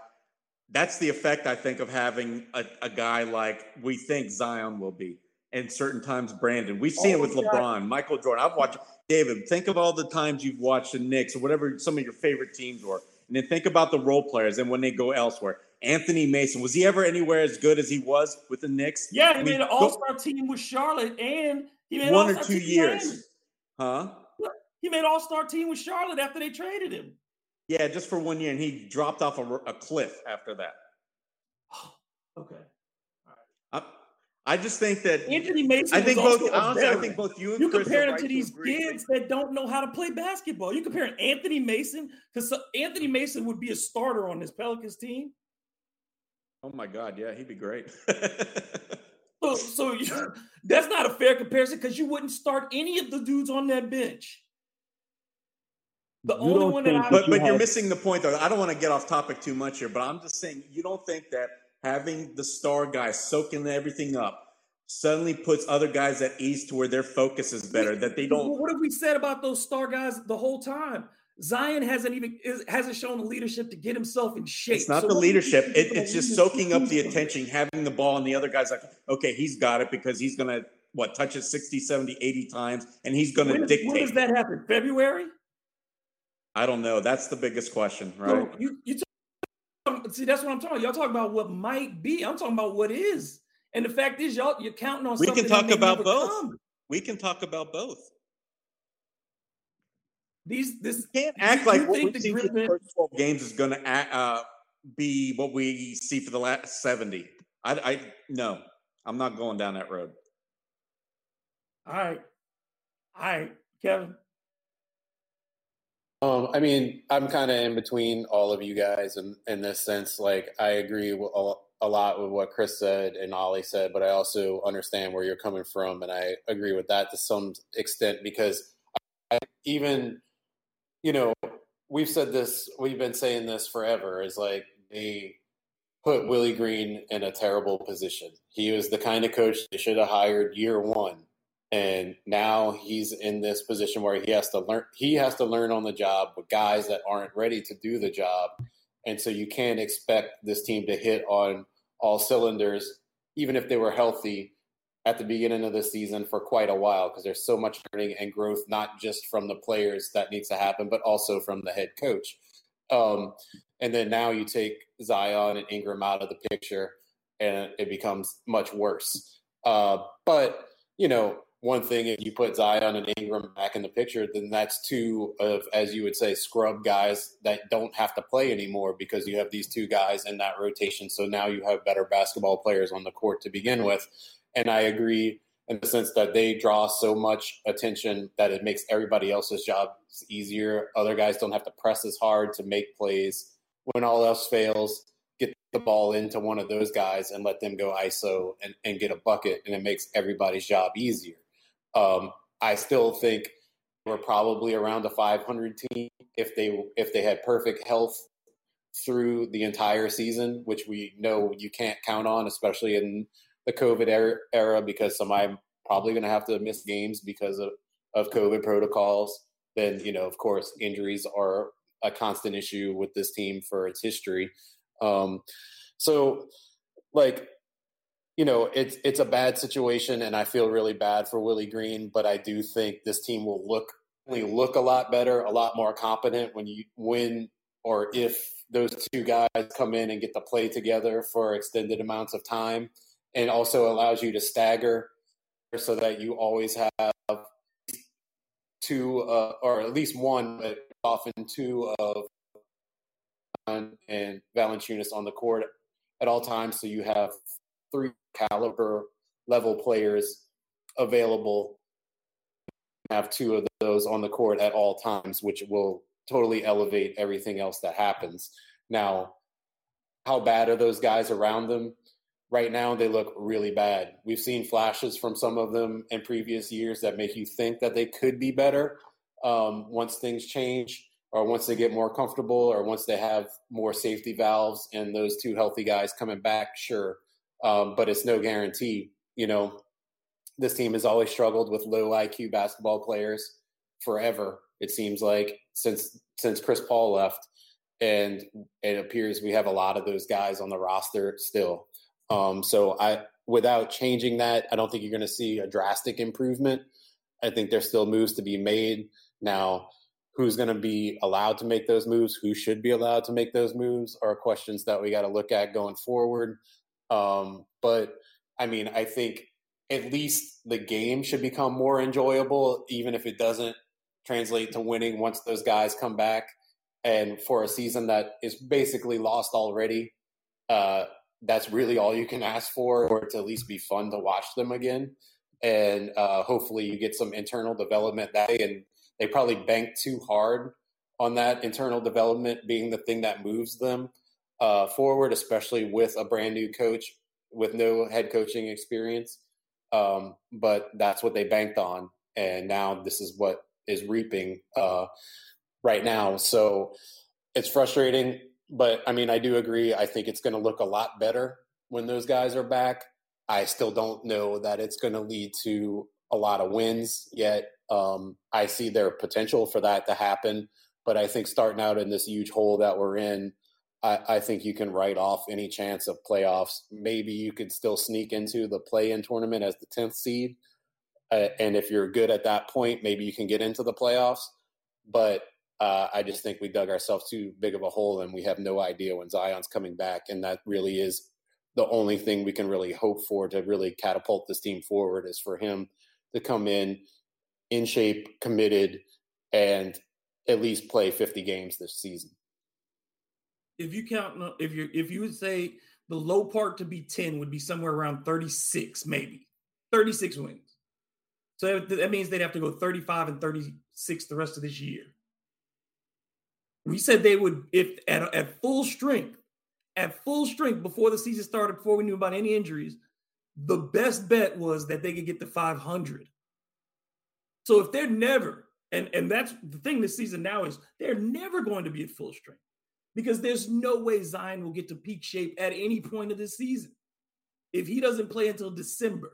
That's the effect, I think, of having a guy like we think Zion will be, and certain times Brandon. We've seen it with LeBron, Michael Jordan. I've watched David. Think of all the times you've watched the Knicks or whatever some of your favorite teams were, and then think about the role players and when they go elsewhere. Anthony Mason, was he ever anywhere as good as he was with the Knicks? Yeah, he made an All-Star team with Charlotte, and he made 1 or 2 years. Huh? He made All-Star team with Charlotte after they traded him. Yeah, just for 1 year, and he dropped off a cliff after that. Okay. All right. I, I just think that Anthony Mason. I think both. Honestly, I think both you and Chris compared him to these kids that don't know how to play basketball. You comparing Anthony Mason, because Anthony Mason would be a starter on this Pelicans team. Oh my God! Yeah, he'd be great. So that's not a fair comparison because you wouldn't start any of the dudes on that bench. The only one that but you're missing the point though. I don't want to get off topic too much here, but I'm just saying you don't think that having the star guy soaking everything up suddenly puts other guys at ease to where their focus is better. That they don't. What have we said about those star guys the whole time? Zion hasn't shown the leadership to get himself in shape. It's not the leadership. It's just soaking up the attention, having the ball, and the other guy's like, okay, he's got it because he's going to, touch it 60, 70, 80 times, and he's going to dictate. When does that happen? February? I don't know. That's the biggest question, right? So see, that's what I'm talking about. Y'all talking about what might be. I'm talking about what is. And the fact is, you're counting on something. We can talk about both. We can talk about both. You can't act like what we've seen in the first 12 games is going to be what we see for the last 70. No, I'm not going down that road. All right, Kevin. I mean, I'm kind of in between all of you guys in this sense. Like, I agree with a lot with what Chris said and Oleh said, but I also understand where you're coming from, and I agree with that to some extent because we've said this, we've been saying this forever, is like they put Willie Green in a terrible position. He was the kind of coach they should have hired year one. And now he's in this position where he has to learn on the job with guys that aren't ready to do the job. And so you can't expect this team to hit on all cylinders, even if they were healthy at the beginning of the season for quite a while, because there's so much learning and growth, not just from the players that needs to happen, but also from the head coach. And then now you take Zion and Ingram out of the picture and it becomes much worse. But, one thing, if you put Zion and Ingram back in the picture, then that's two of, as you would say, scrub guys that don't have to play anymore because you have these two guys in that rotation. So now you have better basketball players on the court to begin with. And I agree in the sense that they draw so much attention that it makes everybody else's job easier. Other guys don't have to press as hard to make plays. When all else fails, get the ball into one of those guys and let them go ISO and get a bucket, and it makes everybody's job easier. I still think we're probably around a 500 team if they had perfect health through the entire season, which we know you can't count on, especially in the COVID era, because I'm probably going to have to miss games because of COVID protocols. Then, of course, injuries are a constant issue with this team for its history. It's a bad situation, and I feel really bad for Willie Green, but I do think this team will look a lot better, a lot more competent if those two guys come in and get to play together for extended amounts of time. And also allows you to stagger so that you always have two, or at least one, but often two of and Valanciunas on the court at all times. So you have three caliber level players available. You have two of those on the court at all times, which will totally elevate everything else that happens. Now, how bad are those guys around them? Right now, they look really bad. We've seen flashes from some of them in previous years that make you think that they could be better once things change, or once they get more comfortable, or once they have more safety valves and those two healthy guys coming back, sure. But it's no guarantee. This team has always struggled with low IQ basketball players forever, it seems like, since Chris Paul left. And it appears we have a lot of those guys on the roster still. So without changing that, I don't think you're going to see a drastic improvement. I think there's still moves to be made. Now, who's going to be allowed to make those moves? Who should be allowed to make those moves are questions that we got to look at going forward. I think at least the game should become more enjoyable, even if it doesn't translate to winning once those guys come back. And for a season that is basically lost already, that's really all you can ask for, or to at least be fun to watch them again. And hopefully you get some internal development that day. And they probably banked too hard on that internal development being the thing that moves them forward, especially with a brand new coach with no head coaching experience. But that's what they banked on. And now this is what is reaping right now. So it's frustrating. But, I mean, I do agree. I think it's going to look a lot better when those guys are back. I still don't know that it's going to lead to a lot of wins yet. I see their potential for that to happen. But I think starting out in this huge hole that we're in, I think you can write off any chance of playoffs. Maybe you could still sneak into the play-in tournament as the 10th seed. And if you're good at that point, maybe you can get into the playoffs. But I just think we dug ourselves too big of a hole, and we have no idea when Zion's coming back. And that really is the only thing we can really hope for to really catapult this team forward, is for him to come in shape, committed, and at least play 50 games this season. If you would say the low part to be 10 would be somewhere around 36, maybe 36 wins. So that means they'd have to go 35 and 36 the rest of this year. We said they would, if at full strength, before the season started, before we knew about any injuries, the best bet was that they could get to 500. So if they're never, and that's the thing this season now, is they're never going to be at full strength, because there's no way Zion will get to peak shape at any point of this season. If he doesn't play until December,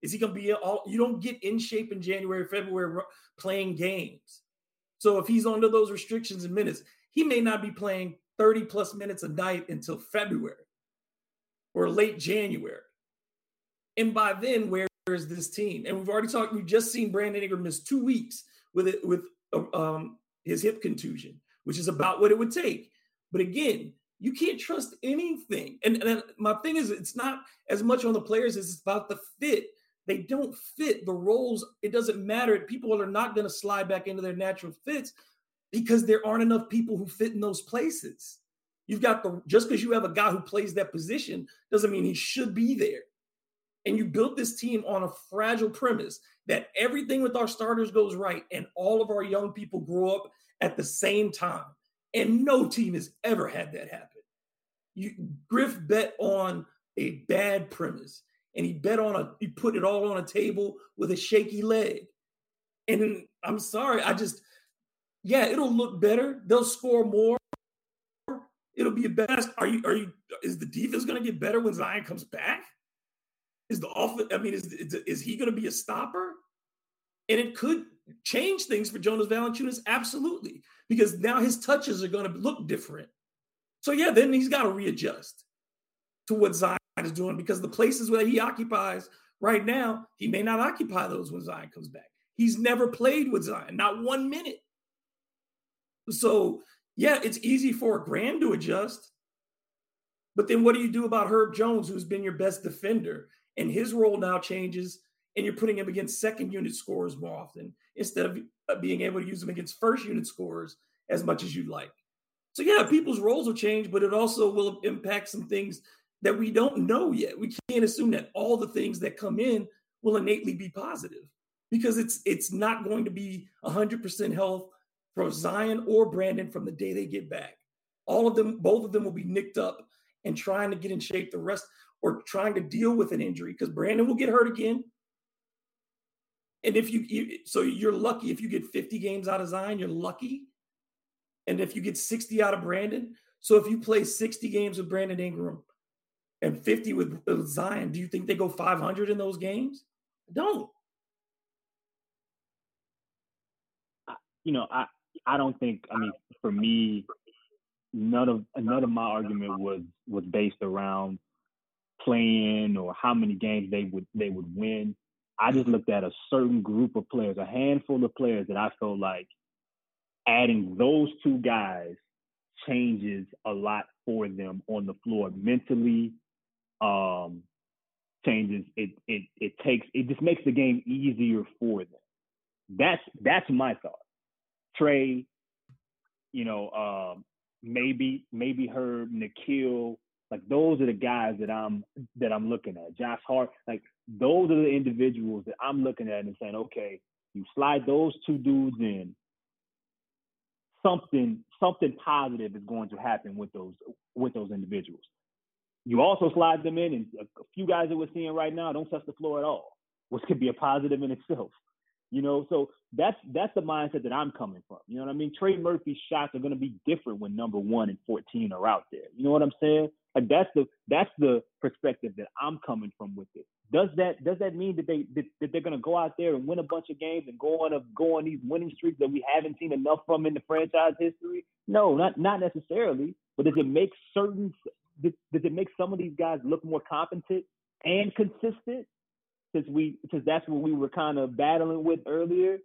is he going to be all? You don't get in shape in January, February playing games. So if he's under those restrictions and minutes, he may not be playing 30 plus minutes a night until February or late January. And by then, where is this team? And we've already talked, we've just seen Brandon Ingram miss 2 weeks with his hip contusion, which is about what it would take. But again, you can't trust anything. And my thing is, it's not as much on the players as it's about the fit. They don't fit the roles. It doesn't matter. People are not going to slide back into their natural fits, because there aren't enough people who fit in those places. You've got just because you have a guy who plays that position doesn't mean he should be there. And you built this team on a fragile premise that everything with our starters goes right and all of our young people grow up at the same time. And no team has ever had that happen. Griff bet on a bad premise, and he put it all on a table with a shaky leg. And I'm sorry, it'll look better. They'll score more. It'll be a best. Is the defense going to get better when Zion comes back? Is the offense? I mean, is he going to be a stopper? And it could change things for Jonas Valanciunas, absolutely, because now his touches are going to look different. So yeah, then he's got to readjust to what Zion is doing, because the places where he occupies right now, he may not occupy those when Zion comes back. He's never played with Zion, not 1 minute. So, yeah, it's easy for Graham to adjust. But then what do you do about Herb Jones, who's been your best defender? And his role now changes, and you're putting him against second-unit scorers more often instead of being able to use him against first-unit scorers as much as you'd like. So, yeah, people's roles will change, but it also will impact some things that we don't know yet. We can't assume that all the things that come in will innately be positive, because it's not going to be 100% health from Zion or Brandon from the day they get back. Both of them will be nicked up and trying to get in shape the rest, or trying to deal with an injury, because Brandon will get hurt again. And so you're lucky if you get 50 games out of Zion, you're lucky. And if you get 60 out of Brandon, so if you play 60 games with Brandon Ingram and 50 with Zion, do you think they go 500 in those games? I don't. I don't think, for me, none of my argument was based around playing or how many games they would win. I just looked at a certain group of players, a handful of players that I felt like adding those two guys changes a lot for them on the floor mentally. Changes it just makes the game easier for them. That's my thought. Trey, maybe Herb, Nickeil, Like those are the guys that I'm looking at. Josh Hart, like those are the individuals that I'm looking at and saying, okay, you slide those two dudes in, something positive is going to happen with those individuals. You also slide them in, and a few guys that we're seeing right now don't touch the floor at all, which could be a positive in itself. You know, so that's the mindset that I'm coming from. You know what I mean? Trey Murphy's shots are going to be different when number 1 and 14 are out there. You know what I'm saying? Like that's the perspective that I'm coming from with it. Does that mean that they're going to go out there and win a bunch of games and go on these winning streaks that we haven't seen enough from in the franchise history? No, not necessarily. But does it make some of these guys look more competent and consistent? Since that's what we were kind of battling with earlier,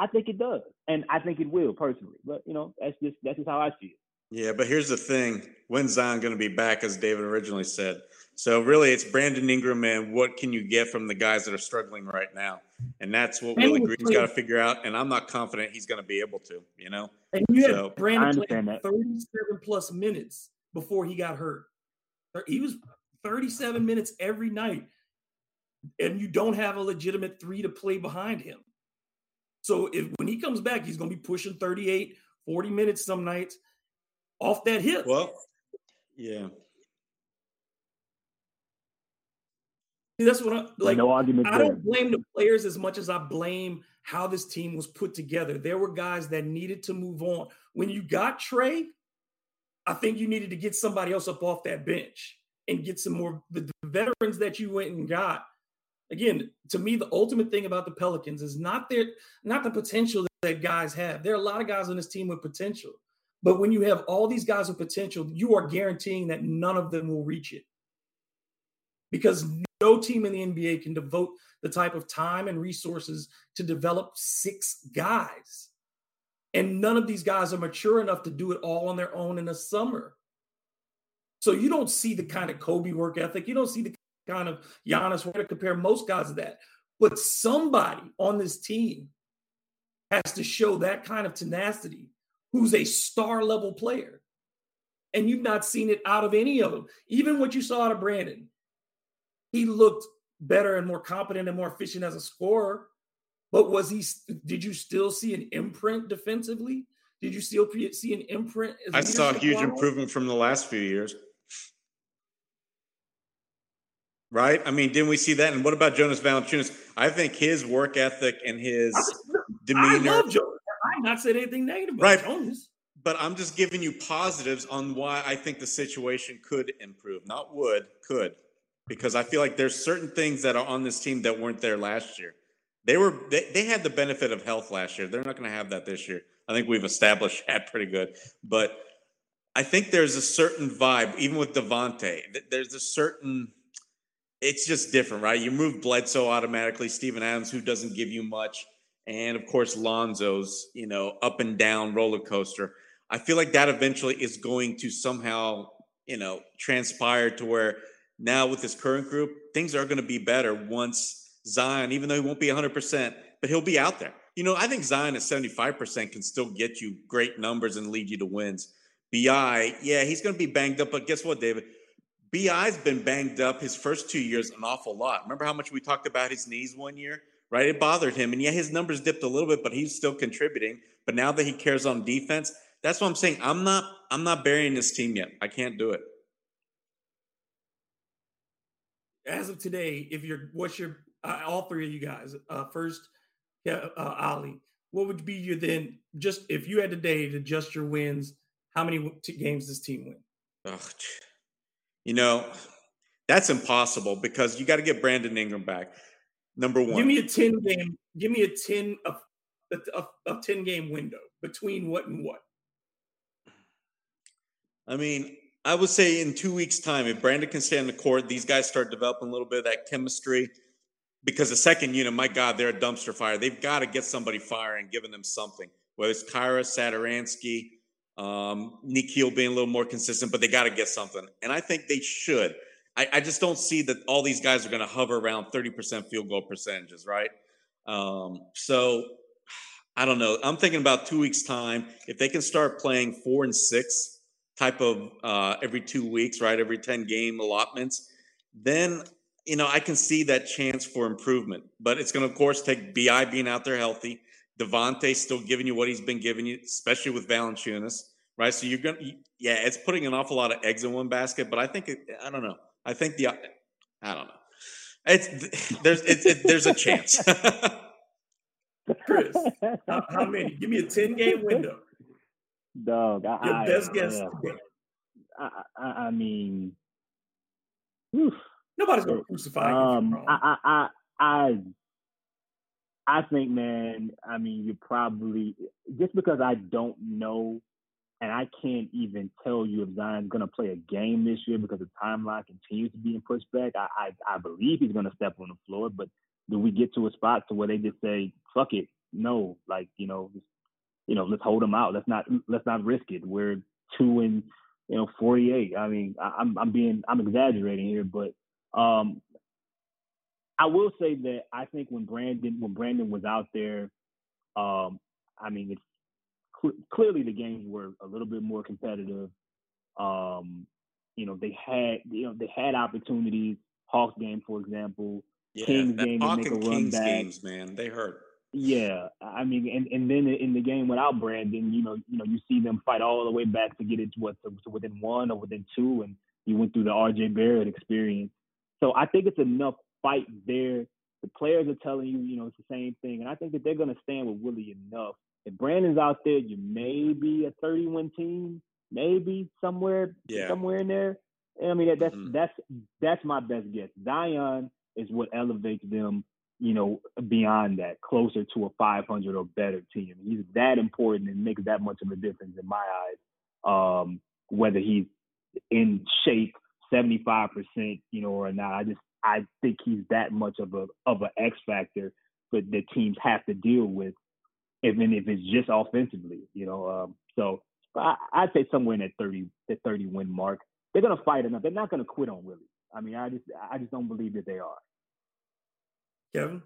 I think it does, and I think it will personally. But you know, that's just how I see it. Yeah, but here's the thing: when's Zion going to be back, as David originally said? So really, it's Brandon Ingram, and what can you get from the guys that are struggling right now? And that's what Willie Green's got to figure out. And I'm not confident he's going to be able to. You know, and you had Brandon playing 37 plus minutes before he got hurt. He was 37 minutes every night. And you don't have a legitimate three to play behind him. So when he comes back, he's going to be pushing 38, 40 minutes some nights off that hip. Well, yeah. See, that's what I'm like. No argument there. I don't blame the players as much as I blame how this team was put together. There were guys that needed to move on. When you got Trey, I think you needed to get somebody else up off that bench and get some more the veterans that you went and got. Again, to me, the ultimate thing about the Pelicans is not the potential that guys have. There are a lot of guys on this team with potential. But when you have all these guys with potential, you are guaranteeing that none of them will reach it. Because no team in the NBA can devote the type of time and resources to develop 6 guys. And none of these guys are mature enough to do it all on their own in the summer. So you don't see the kind of Kobe work ethic. You don't see the kind of Giannis. We're going to compare most guys to that. But somebody on this team has to show that kind of tenacity who's a star-level player. And you've not seen it out of any of them. Even what you saw out of Brandon, he looked better and more competent and more efficient as a scorer. But did you still see an imprint defensively? Did you still see an imprint? I saw a huge improvement from the last few years. Right? I mean, didn't we see that? And what about Jonas Valanciunas? I think his work ethic and his demeanor. I love Jonas. I've not said anything negative about Jonas. But I'm just giving you positives on why I think the situation could improve. Not would, could. Because I feel like there's certain things that are on this team that weren't there last year. They had the benefit of health last year. They're not going to have that this year. I think we've established that pretty good. But I think there's a certain vibe, even with Devontae. There's a certain... It's just different, right? You move Bledsoe automatically, Steven Adams, who doesn't give you much, and, of course, Lonzo's, you know, up and down roller coaster. I feel like that eventually is going to somehow, you know, transpire to where now with this current group, things are going to be better once Zion, even though he won't be 100%, but he'll be out there. You know, I think Zion at 75% can still get you great numbers and lead you to wins. B.I., yeah, he's going to be banged up, but guess what, David? B.I.'s been banged up his first 2 years an awful lot. Remember how much we talked about his knees one year, right? It bothered him. And yeah, his numbers dipped a little bit, but he's still contributing. But now that he cares on defense, that's what I'm saying. I'm not burying this team yet. I can't do it. As of today, all three of you guys, Ali, what would be your then, just if you had today to adjust your wins, how many games this team win? Oh, you know, that's impossible because you got to get Brandon Ingram back. Number one, give me a 10 game window between what and what. I mean, I would say in 2 weeks' time, if Brandon can stay on the court, these guys start developing a little bit of that chemistry because the second unit, my God, they're a dumpster fire. They've got to get somebody firing, giving them something, whether it's Kira, Satoransky, Nickeil being a little more consistent, but they got to get something. And I think they should. I just don't see that all these guys are going to hover around 30% field goal percentages, right? So I don't know. I'm thinking about 2 weeks' time. If they can start playing 4 and 6 type of every 2 weeks, right? Every 10 game allotments, then, you know, I can see that chance for improvement, but it's going to, of course, take BI being out there healthy. Devontae still giving you what he's been giving you, especially with Valanciunas, right? So you're going to, yeah, it's putting an awful lot of eggs in one basket, but I think, I don't know. There's a chance. Chris, how many? Give me a 10-game window. Dog, Your best guess. I mean, whew. Nobody's gonna crucify you. I think, man. I mean, you probably just because I don't know, and I can't even tell you if Zion's gonna play a game this year because the timeline continues to be pushed back. I believe he's gonna step on the floor, but do we get to a spot to where they just say, "Fuck it, no," like let's hold him out. Let's not risk it. We're 2 and 48. I mean, I'm exaggerating here, but. I will say that I think when Brandon was out there, I mean, it's clearly the games were a little bit more competitive. They had opportunities. Hawks game, for example, Kings game, to make a run back. Games, man, they hurt. Yeah, I mean, and then in the game without Brandon, you see them fight all the way back to get it to within one or within two, and you went through the RJ Barrett experience. So I think it's enough fight there. The players are telling you, it's the same thing. And I think that they're going to stand with Willie enough. If Brandon's out there, you may be a 30-win team, maybe somewhere in there. And I mean, that's my best guess. Zion is what elevates them, beyond that, closer to a 500 or better team. He's that important and makes that much of a difference in my eyes, whether he's in shape, 75%, or not. I think he's that much of a X factor that the teams have to deal with, even if it's just offensively, So I'd say somewhere in that 30 win mark. They're gonna fight enough. They're not gonna quit on Willie. I mean, I just don't believe that they are. Kevin?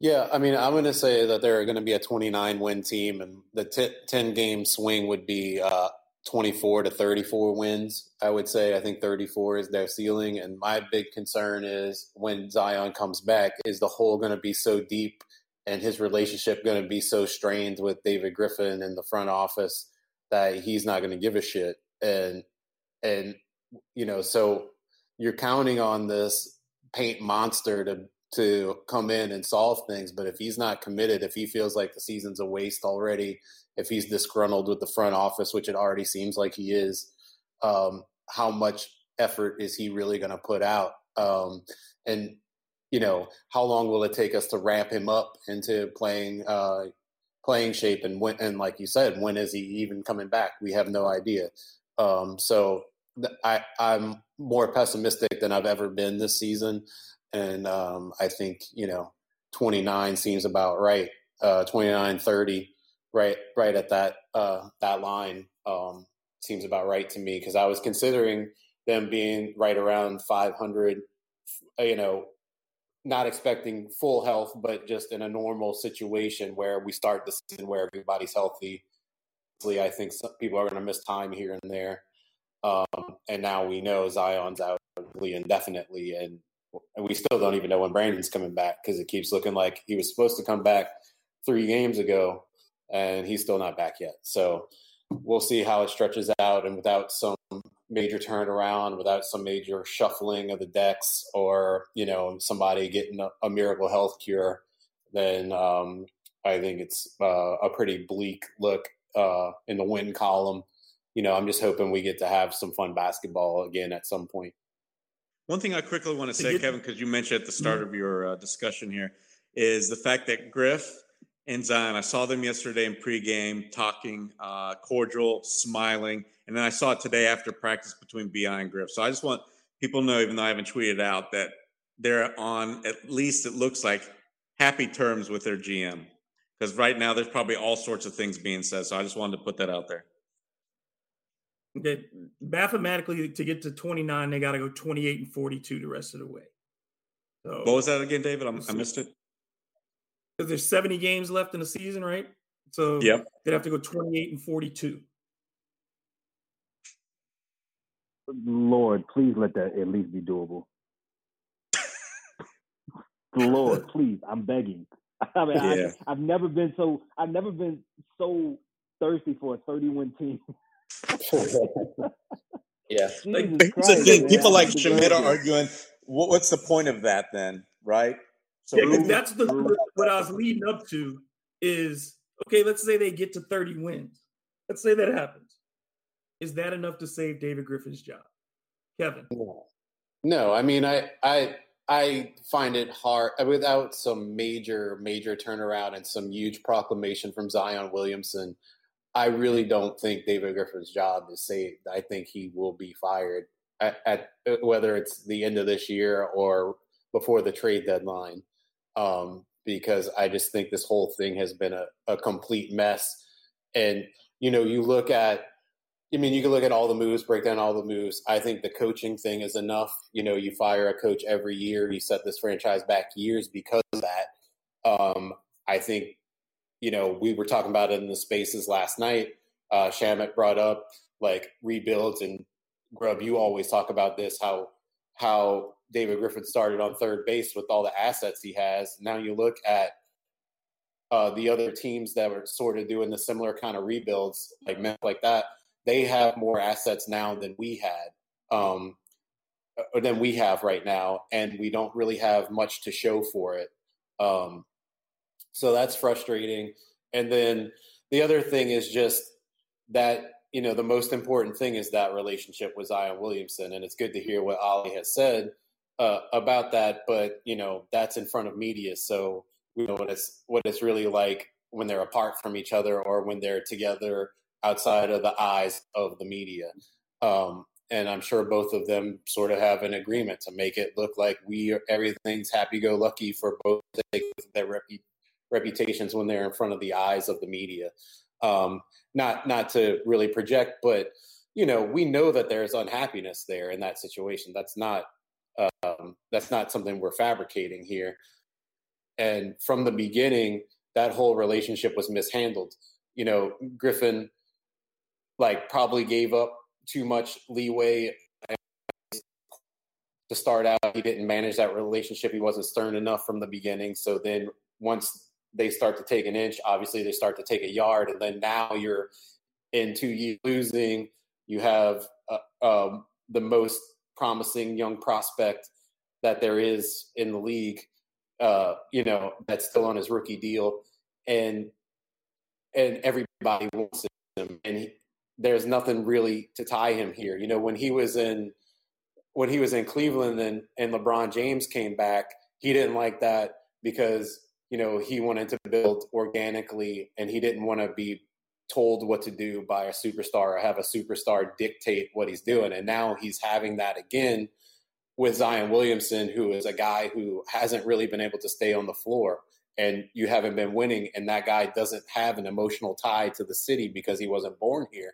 Yeah, I mean, I'm gonna say that they're gonna be a 29 win team, and the 10 game swing would be 24 to 34 wins, I would say. I think 34 is their ceiling. And my big concern is when Zion comes back, is the hole going to be so deep and his relationship going to be so strained with David Griffin and the front office that he's not going to give a shit? And so you're counting on this paint monster to come in and solve things. But if he's not committed, if he feels like the season's a waste already, if he's disgruntled with the front office, which it already seems like he is, how much effort is he really going to put out? And how long will it take us to ramp him up into playing shape? And when, and like you said, when is he even coming back? We have no idea. So I'm more pessimistic than I've ever been this season. And I think, 29 seems about right. 29, 30. Right at that line seems about right to me, because I was considering them being right around 500. Not expecting full health, but just in a normal situation where we start the season where everybody's healthy. I think some people are going to miss time here and there, and now we know Zion's out indefinitely, and we still don't even know when Brandon's coming back, because it keeps looking like he was supposed to come back 3 games ago. And he's still not back yet. So we'll see how it stretches out. And without some major turnaround, without some major shuffling of the decks, or, somebody getting a miracle health cure, then I think it's a pretty bleak look in the win column. I'm just hoping we get to have some fun basketball again at some point. One thing I quickly want to say, Kevin, because you mentioned at the start of your discussion here, is the fact that Griff and Zion, I saw them yesterday in pregame, talking, cordial, smiling. And then I saw it today after practice between B.I. and Griff. So I just want people to know, even though I haven't tweeted out, that they're on, at least it looks like, happy terms with their GM. Because right now there's probably all sorts of things being said. So I just wanted to put that out there. Okay. Mathematically, to get to 29, they got to go 28 and 42 the rest of the way. So, what was that again, David? I missed it. Because there's 70 games left in the season, right? So they'd have to go 28 and 42. Lord, please let that at least be doable. Lord, please, I'm begging. I mean, yeah. I've never been so thirsty for a 31 team. Yeah, like, that's the thing. Man. People like Shamit are arguing. What's the point of that then, right? So yeah, that's the what I was leading up to is okay. Let's say they get to 30 wins. Let's say that happens. Is that enough to save David Griffin's job, Kevin? No, I mean, I find it hard without some major turnaround and some huge proclamation from Zion Williamson. I really don't think David Griffin's job is saved. I think he will be fired at whether it's the end of this year or before the trade deadline, because I just think this whole thing has been a complete mess. And, you know, you can look at all the moves, break down all the moves. I think the coaching thing is enough. You know, you fire a coach every year. You set this franchise back years because of that. I think, you know, we were talking about it in the spaces last night. Shamit brought up, like, rebuilds. And, Grubb, you always talk about this, how David Griffin started on third base with all the assets he has. Now you look at the other teams that were sort of doing the similar kind of rebuilds, like that. They have more assets now than we had, or than we have right now, and we don't really have much to show for it. So that's frustrating. And then the other thing is just that, you know, the most important thing is that relationship with Zion Williamson, and it's good to hear what Oleh has said about that. But, you know, that's in front of media, so we know what it's really like when they're apart from each other or when they're together outside of the eyes of the media. And I'm sure both of them sort of have an agreement to make it look like everything's happy-go-lucky for both their reputations when they're in front of the eyes of the media. Not to really project, but, you know, we know that there's unhappiness there in that situation. That's not something we're fabricating here. And from the beginning, that whole relationship was mishandled. You know, Griffin, like, probably gave up too much leeway to start out. He didn't manage that relationship. He wasn't stern enough from the beginning. So then once they start to take an inch, obviously they start to take a yard. And then now you're in 2 years losing. You have the most promising young prospect that there is in the league, you know, that's still on his rookie deal. And everybody wants it. And there's nothing really to tie him here. You know, when he was in Cleveland and LeBron James came back, he didn't like that because, you know, he wanted to build organically and he didn't want to be told what to do by a superstar or have a superstar dictate what he's doing. And now he's having that again with Zion Williamson, who is a guy who hasn't really been able to stay on the floor. And you haven't been winning, and that guy doesn't have an emotional tie to the city because he wasn't born here.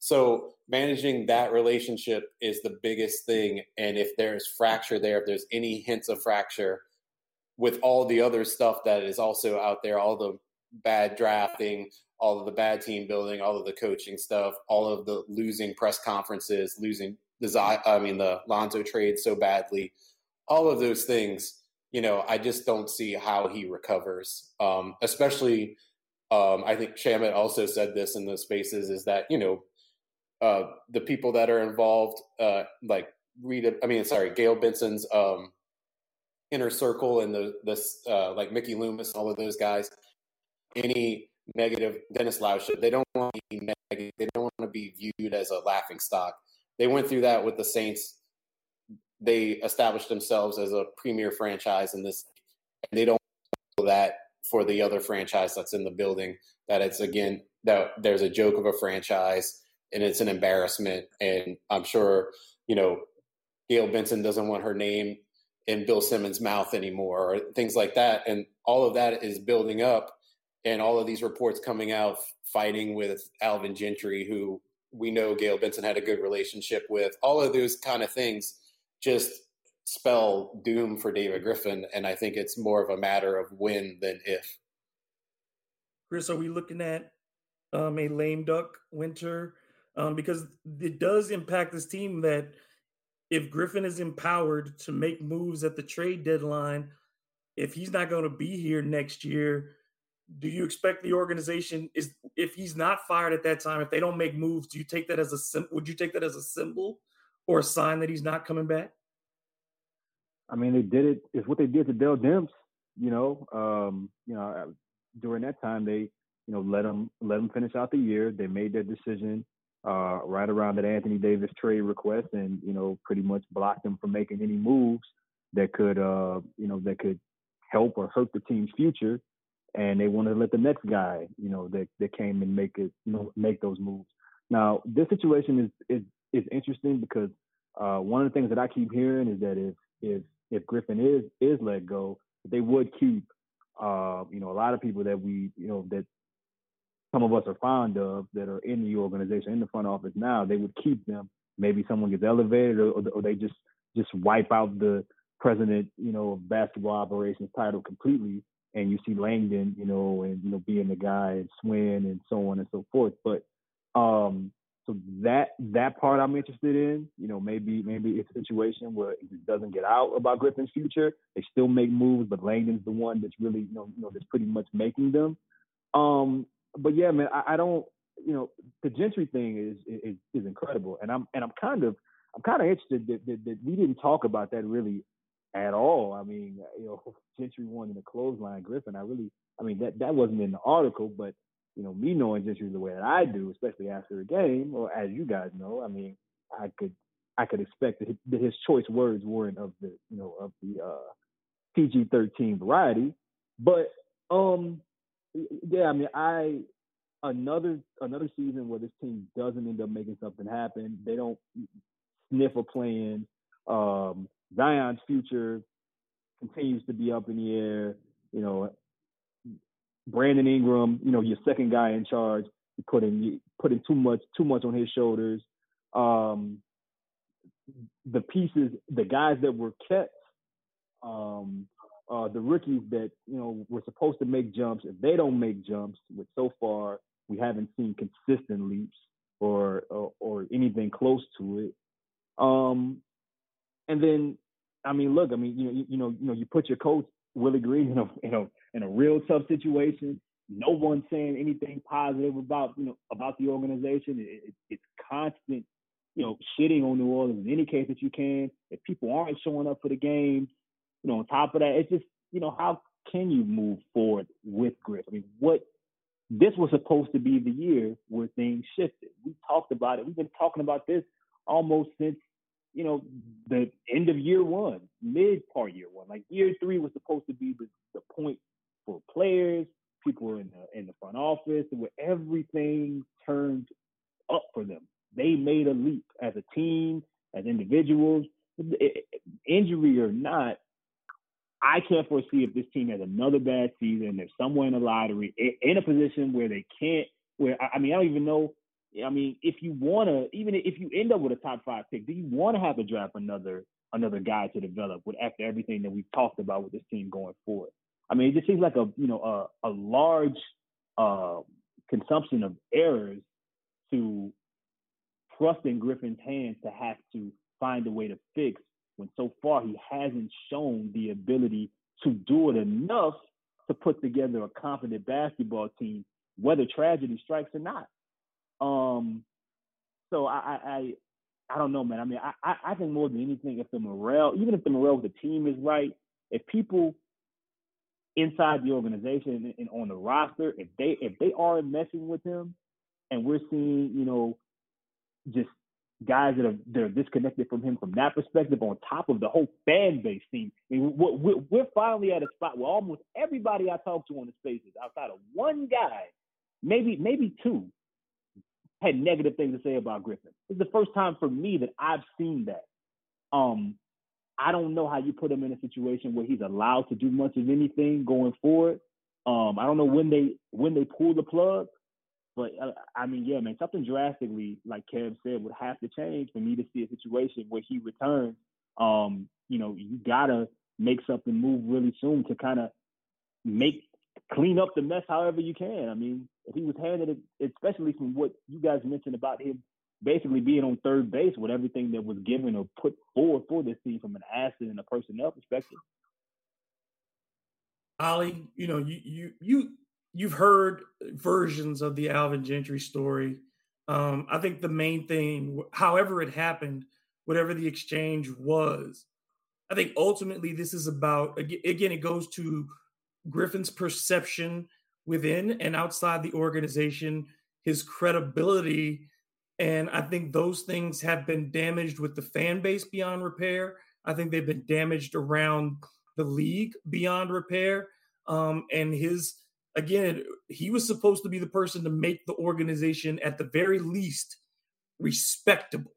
So managing that relationship is the biggest thing. And if there's fracture there, if there's any hints of fracture with all the other stuff that is also out there, all the bad drafting, all of the bad team building, all of the coaching stuff, all of the losing press conferences, the Lonzo trade so badly, all of those things, you know, I just don't see how he recovers, especially I think Shamit also said this in those spaces is that, you know, the people that are involved, Gail Benson's inner circle and the Mickey Loomis, all of those guys, any negative Dennis Lausche, they don't want to be negative. They don't want to be viewed as a laughingstock. They went through that with the Saints. They established themselves as a premier franchise in this, and they don't know that for the other franchise that's in the building, that it's, again, that there's a joke of a franchise and it's an embarrassment. And I'm sure, you know, Gail Benson doesn't want her name in Bill Simmons' mouth anymore or things like that. And all of that is building up, and all of these reports coming out fighting with Alvin Gentry, who we know Gail Benson had a good relationship with, all of those kind of things just spell doom for David Griffin, and I think it's more of a matter of when than if. Chris, are we looking at a lame duck winter because it does impact this team that if Griffin is empowered to make moves at the trade deadline, if he's not going to be here next year, do you expect the organization is, if he's not fired at that time, if they don't make moves, do you take that as a, would you take that as a symbol or a sign that he's not coming back? I mean, they did it. It's what they did to Dell Demps, during that time, they, let him finish out the year. They made their decision right around that Anthony Davis trade request and, pretty much blocked him from making any moves that could, that could help or hurt the team's future. And they wanted to let the next guy, that came and make it, make those moves. Now, this situation is interesting because one of the things that I keep hearing is that if Griffin is let go, they would keep, a lot of people that we, that some of us are fond of that are in the organization, in the front office now, they would keep them. Maybe someone gets elevated or they just wipe out the president, of basketball operations title completely. And you see Langdon, being the guy and Swin and so on and so forth. But so that part I'm interested in, maybe it's a situation where it doesn't get out about Griffin's future. They still make moves, but Langdon's the one that's really, that's pretty much making them. But yeah, man, I don't, the Gentry thing is incredible. And I'm kind of interested that we didn't talk about that really at all. I mean, Gentry won in the clothesline Griffin. That wasn't in the article, but me knowing Gentry the way that I do, especially after a game, or as you guys know, I could expect that his choice words weren't of the PG-13 variety. But another season where this team doesn't end up making something happen. They don't sniff a play-in. Zion's future continues to be up in the air. Brandon Ingram, your second guy in charge, putting too much on his shoulders. The guys that were kept, the rookies that were supposed to make jumps, if they don't make jumps, which so far we haven't seen consistent leaps or anything close to it. And then, you put your coach Willie Green in a real tough situation. No one saying anything positive about the organization. It's constant, shitting on New Orleans in any case that you can. If people aren't showing up for the game, on top of that, it's just how can you move forward with Griff? I mean, this was supposed to be the year where things shifted. We talked about it. We've been talking about this almost since, the end of year one, mid-part year one. Like year three was supposed to be the point for players, people in the front office, where everything turned up for them. They made a leap as a team, as individuals. Injury or not, I can't foresee if this team has another bad season, they're somewhere in the lottery, in a position where they can't, I don't even know. I mean, even if you end up with a top five pick, do you want to have to draft another guy to develop after everything that we've talked about with this team going forward? I mean, it just seems like a large consumption of errors to trust in Griffin's hands to have to find a way to fix when so far he hasn't shown the ability to do it enough to put together a competent basketball team, whether tragedy strikes or not. So I don't know, man. I mean, I think more than anything, even if the morale of the team is right, if people inside the organization and on the roster, if they are messing with him, and we're seeing, just guys that are disconnected from him from that perspective, on top of the whole fan base team. I mean, we're finally at a spot where almost everybody I talk to on the spaces, outside of one guy, maybe two, had negative things to say about Griffin. It's the first time for me that I've seen that. I don't know how you put him in a situation where he's allowed to do much of anything going forward. I don't know when they pull the plug, but yeah, man, something drastically, like Kev said, would have to change for me to see a situation where he returns. You gotta make something move really soon to kind of clean up the mess however you can. I mean, if he was handed it, especially from what you guys mentioned about him basically being on third base with everything that was given or put forward for this team from an asset and a personnel perspective. Oleh, you know, you've heard versions of the Alvin Gentry story. I think the main thing, however it happened, whatever the exchange was, I think ultimately this is about, again, it goes to Griffin's perception within and outside the organization, his credibility. And I think those things have been damaged with the fan base beyond repair. I think they've been damaged around the league beyond repair. And his, again, he was supposed to be the person to make the organization at the very least respectable.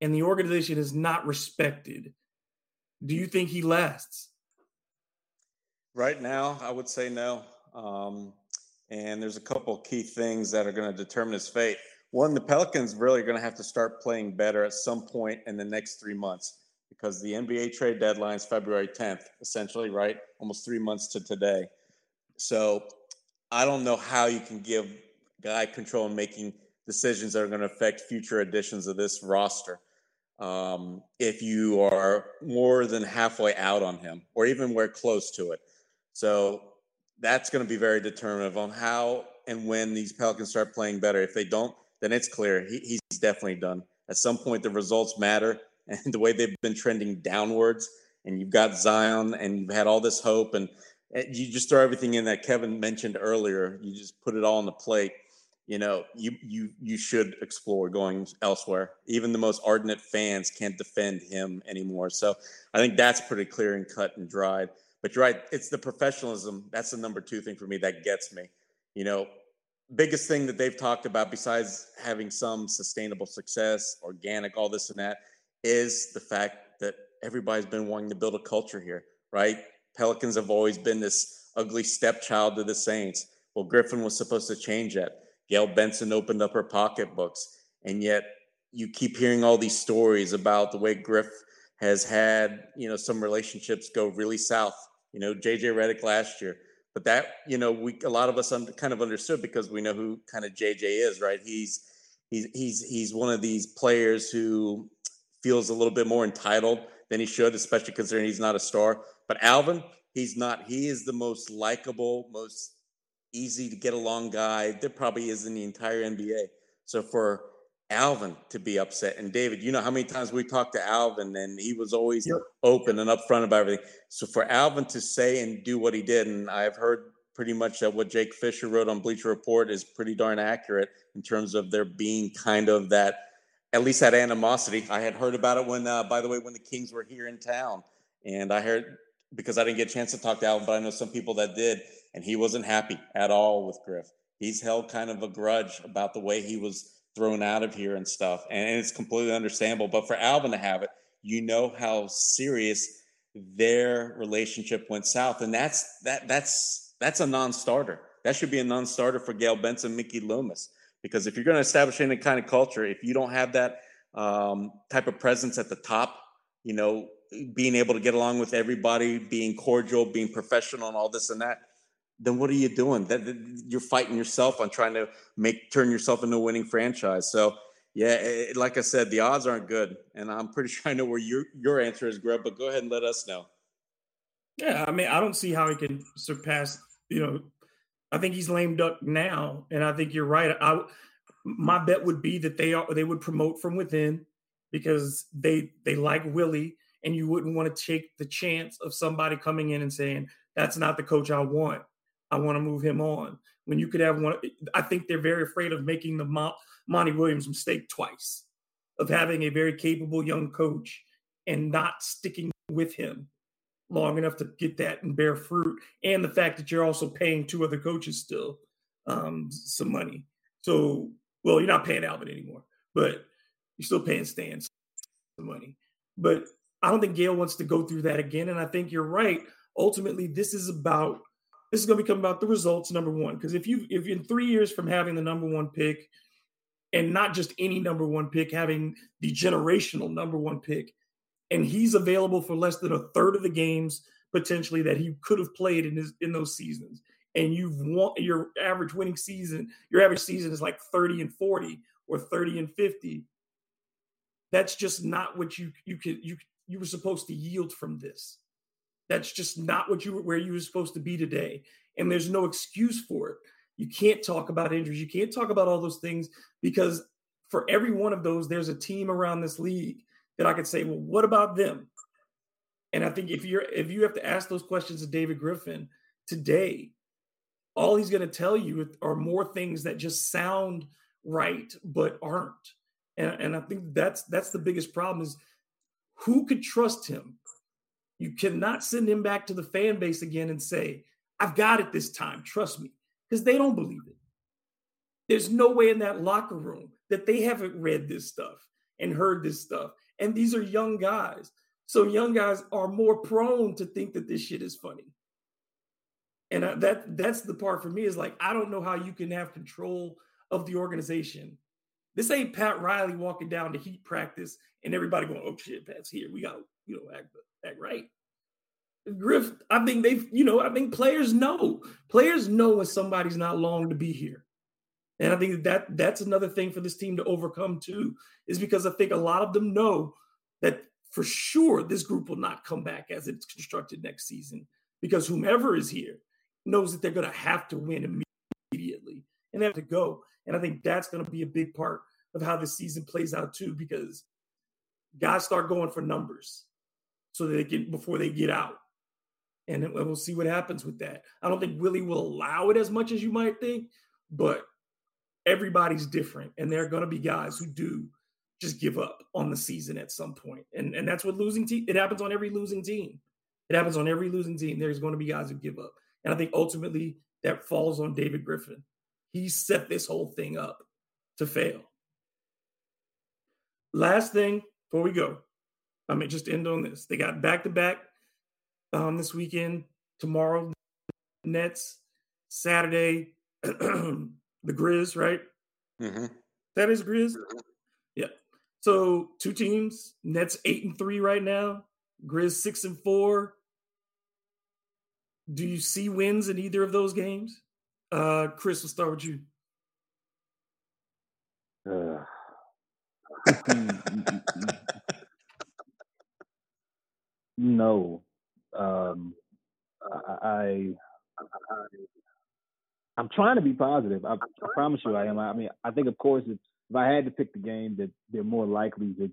And the organization is not respected. Do you think he lasts? Right now, I would say no. And there's a couple key things that are going to determine his fate. One, the Pelicans really are going to have to start playing better at some point in the next 3 months because the NBA trade deadline is February 10th, essentially, right? Almost 3 months to today. So I don't know how you can give guy control in making decisions that are going to affect future editions of this roster if you are more than halfway out on him or even we're close to it. So that's going to be very determinative on how and when these Pelicans start playing better. If they don't, then it's clear he's definitely done. At some point, the results matter, and the way they've been trending downwards, and you've got Zion, and you've had all this hope, and you just throw everything in that Kevin mentioned earlier. You just put it all on the plate. You know, you should explore going elsewhere. Even the most ardent fans can't defend him anymore. So I think that's pretty clear and cut and dried. But you're right, it's the professionalism. That's the number two thing for me that gets me. You know, biggest thing that they've talked about besides having some sustainable success, organic, all this and that, is the fact that everybody's been wanting to build a culture here, right? Pelicans have always been this ugly stepchild to the Saints. Well, Griffin was supposed to change that. Gail Benson opened up her pocketbooks. And yet you keep hearing all these stories about the way Griff has had, you know, some relationships go really south. You know, JJ Redick last year. But that, you know, a lot of us kind of understood because we know who kind of JJ is, right? He's one of these players who feels a little bit more entitled than he should, especially considering he's not a star. But Alvin, he's not. He is the most likable, most easy to get along guy there probably is in the entire NBA. So for Alvin to be upset, and David, you know how many times we talked to Alvin, and he was always open and upfront about everything. So for Alvin to say and do what he did, and I've heard pretty much that what Jake Fisher wrote on Bleacher Report is pretty darn accurate in terms of there being kind of that, at least that animosity. I had heard about it when, by the way, when the Kings were here in town, and I heard, because I didn't get a chance to talk to Alvin, but I know some people that did, and he wasn't happy at all with Griff. He's held kind of a grudge about the way he was thrown out of here and stuff. And it's completely understandable. But for Alvin to have it, you know how serious their relationship went south. And that's a non-starter. That should be a non-starter for Gail Benson, Mickey Loomis. Because if you're going to establish any kind of culture, if you don't have that type of presence at the top, you know, being able to get along with everybody, being cordial, being professional and all this and that, then what are you doing? That you're fighting yourself on trying to turn yourself into a winning franchise. So, yeah, like I said, the odds aren't good. And I'm pretty sure I know where your answer is, Greg, but go ahead and let us know. Yeah, I mean, I don't see how he can surpass, you know, I think he's lame duck now. And I think you're right. My bet would be that they would promote from within because they like Willie, and you wouldn't want to take the chance of somebody coming in and saying, that's not the coach I want. I want to move him on. When you could have one, I think they're very afraid of making the Monty Williams mistake twice, of having a very capable young coach and not sticking with him long enough to get that and bear fruit. And the fact that you're also paying two other coaches still some money. So, well, you're not paying Alvin anymore, but you're still paying Stan some money. But I don't think Gail wants to go through that again. And I think you're right. Ultimately, this is going to become about the results, number one, because if in 3 years from having the number one pick, and not just any number one pick, having the generational number one pick, and he's available for less than a third of the games potentially that he could have played in those seasons, and your average season is like 30 and 40 or 30 and 50. That's just not what you were supposed to yield from this. That's just not what you were supposed to be today. And there's no excuse for it. You can't talk about injuries. You can't talk about all those things, because for every one of those, there's a team around this league that I could say, well, what about them? And I think if you have to ask those questions to David Griffin today, all he's going to tell you are more things that just sound right, but aren't. And I think that's the biggest problem, is who could trust him? You cannot send him back to the fan base again and say, I've got it this time, trust me, because they don't believe it. There's no way in that locker room that they haven't read this stuff and heard this stuff. And these are young guys. So young guys are more prone to think that this shit is funny. And that's the part for me, is like, I don't know how you can have control of the organization. This ain't Pat Riley walking down to Heat practice and everybody going, oh shit, Pat's here. We got, act right. Griff, I think players know. Players know when somebody's not long to be here. And I think that's another thing for this team to overcome too, is because I think a lot of them know that for sure this group will not come back as it's constructed next season, because whomever is here knows that they're going to have to win immediately and they have to go. And I think that's going to be a big part of how the season plays out too, because guys start going for numbers so that before they get out. And we'll see what happens with that. I don't think Willie will allow it as much as you might think, but everybody's different. And there are going to be guys who do just give up on the season at some point. And that's what losing team, it happens on every losing team. There's going to be guys who give up. And I think ultimately that falls on David Griffin. He set this whole thing up to fail. Last thing before we go, I mean, just end on this. They got back-to-back this weekend. Tomorrow, Nets. Saturday, the Grizz, right? Mm-hmm. That is Grizz? Yeah. So two teams, Nets 8-3 right now, Grizz 6-4. Do you see wins in either of those games? Chris, we'll start with you. No. I'm trying to be positive. I promise you I am. I mean, I think, of course, if I had to pick the game that they're more likely to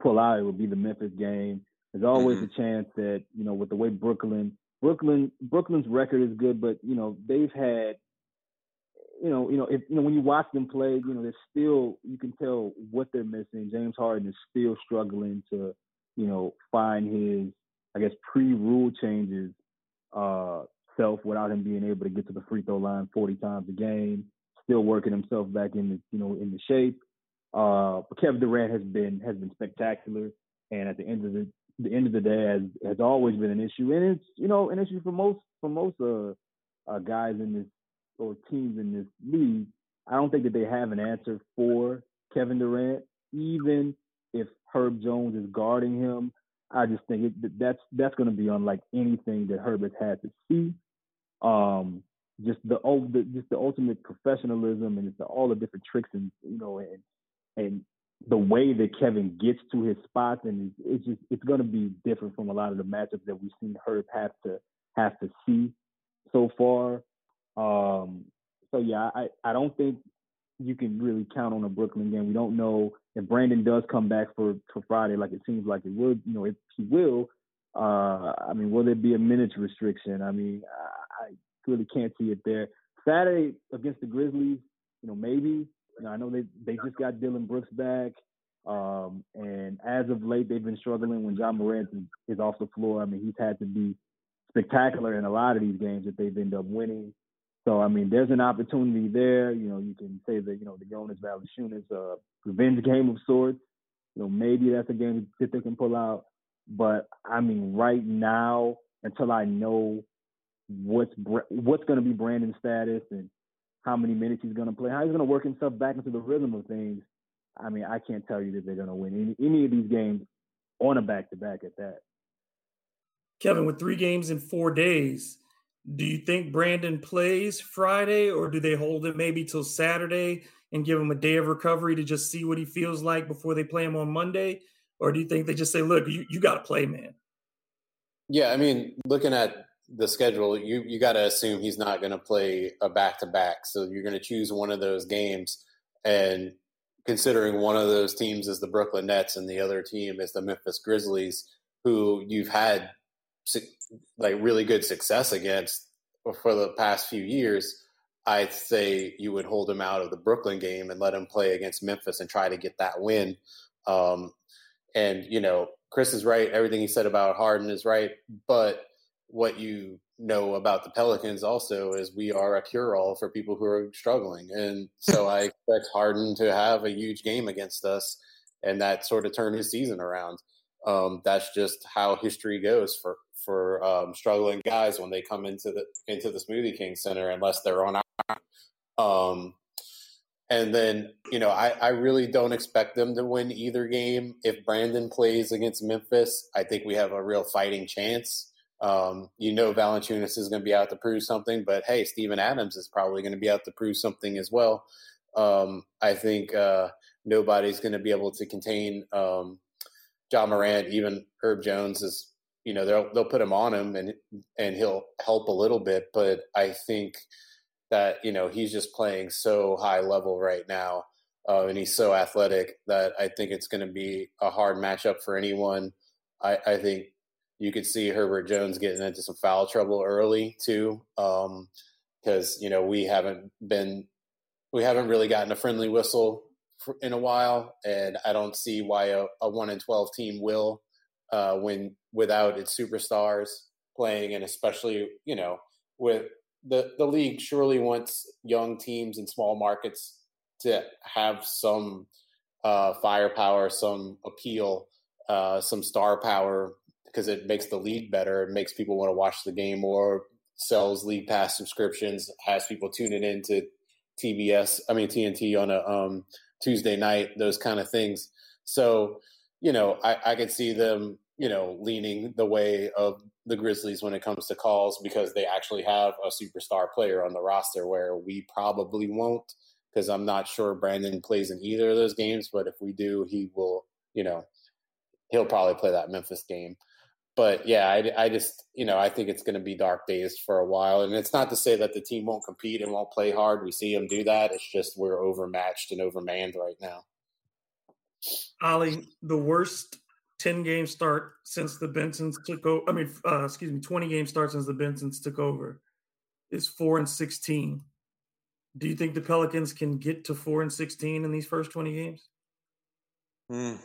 pull out, it would be the Memphis game. There's always a chance that, with the way Brooklyn's record is good, but they've had, when you watch them play, there's still, you can tell what they're missing. James Harden is still struggling to, find his, I guess, pre-rule changes self without him being able to get to the free throw line 40 times a game. Still working himself back into shape. But Kevin Durant has been spectacular, and at the end of the day has always been an issue, and it's an issue for most guys in this, or teams in this league. I don't think that they have an answer for Kevin Durant, even if Herb Jones is guarding him. I just think that's going to be unlike anything that Herbert's had to see. Just the ultimate professionalism, and all the different tricks, and and the way that Kevin gets to his spots, and it's going to be different from a lot of the matchups that we've seen Herb have to see so far. So yeah, I don't think you can really count on a Brooklyn game. We don't know if Brandon does come back for Friday, like it seems like it would. If he will, will there be a minutes restriction? I really can't see it there. Saturday against the Grizzlies, maybe. I know they just got Dylan Brooks back, and as of late they've been struggling when John Morant is off the floor. He's had to be spectacular in a lot of these games that they've ended up winning. So there's an opportunity there. You can say that the Jonas Valanciunas revenge game of sorts. Maybe that's a game that they can pull out. But right now, until I know what's going to be Brandon's status and how many minutes he's going to play, how he's going to work himself back into the rhythm of things, I can't tell you that they're going to win any of these games on a back-to-back at that. Kevin, with 3 games in 4 days, do you think Brandon plays Friday, or do they hold it maybe till Saturday and give him a day of recovery to just see what he feels like before they play him on Monday? Or do you think they just say, look, you got to play, man? Yeah, I mean, looking at the schedule, you got to assume he's not going to play a back-to-back. So you're going to choose one of those games. And considering one of those teams is the Brooklyn Nets and the other team is the Memphis Grizzlies, who you've had like really good success against for the past few years, I'd say you would hold him out of the Brooklyn game and let him play against Memphis and try to get that win. And, you know, Chris is right. Everything he said about Harden is right. But what you know about the Pelicans also is we are a cure-all for people who are struggling. And so I expect Harden to have a huge game against us and that sort of turn his season around. That's just how history goes for struggling guys when they come into the Smoothie King Center, unless they're on our and then, you know, I really don't expect them to win either game. If Brandon plays against Memphis, I think we have a real fighting chance. You know, Valanciunas is going to be out to prove something, but hey, Steven Adams is probably going to be out to prove something as well. I think nobody's going to be able to contain John Morant. Even Herb Jones is, you know, they'll put him on him and he'll help a little bit, but I think that, you know, he's just playing so high level right now, and he's so athletic that I think it's going to be a hard matchup for anyone. I think you could see Herbert Jones getting into some foul trouble early too, because, you know, we haven't really gotten a friendly whistle in a while, and I don't see why a 1-12 team will when without its superstars playing, and especially, you know, with the league surely wants young teams in small markets to have some firepower, some appeal, some star power, because it makes the league better. It makes people want to watch the game more, sells league pass subscriptions, has people tuning into TNT on a Tuesday night, those kind of things. So, you know, I could see them, you know, leaning the way of the Grizzlies when it comes to calls, because they actually have a superstar player on the roster where we probably won't, because I'm not sure Brandon plays in either of those games. But if we do, he will, you know, he'll probably play that Memphis game. But yeah, I just, you know, I think it's going to be dark days for a while. And it's not to say that the team won't compete and won't play hard. We see them do that. It's just we're overmatched and overmanned right now. Oleh, the worst 10-game start since the Bensons took over. 20-game start since the Bensons took over is 4-16. Do you think the Pelicans can get to 4-16 in these first 20 games?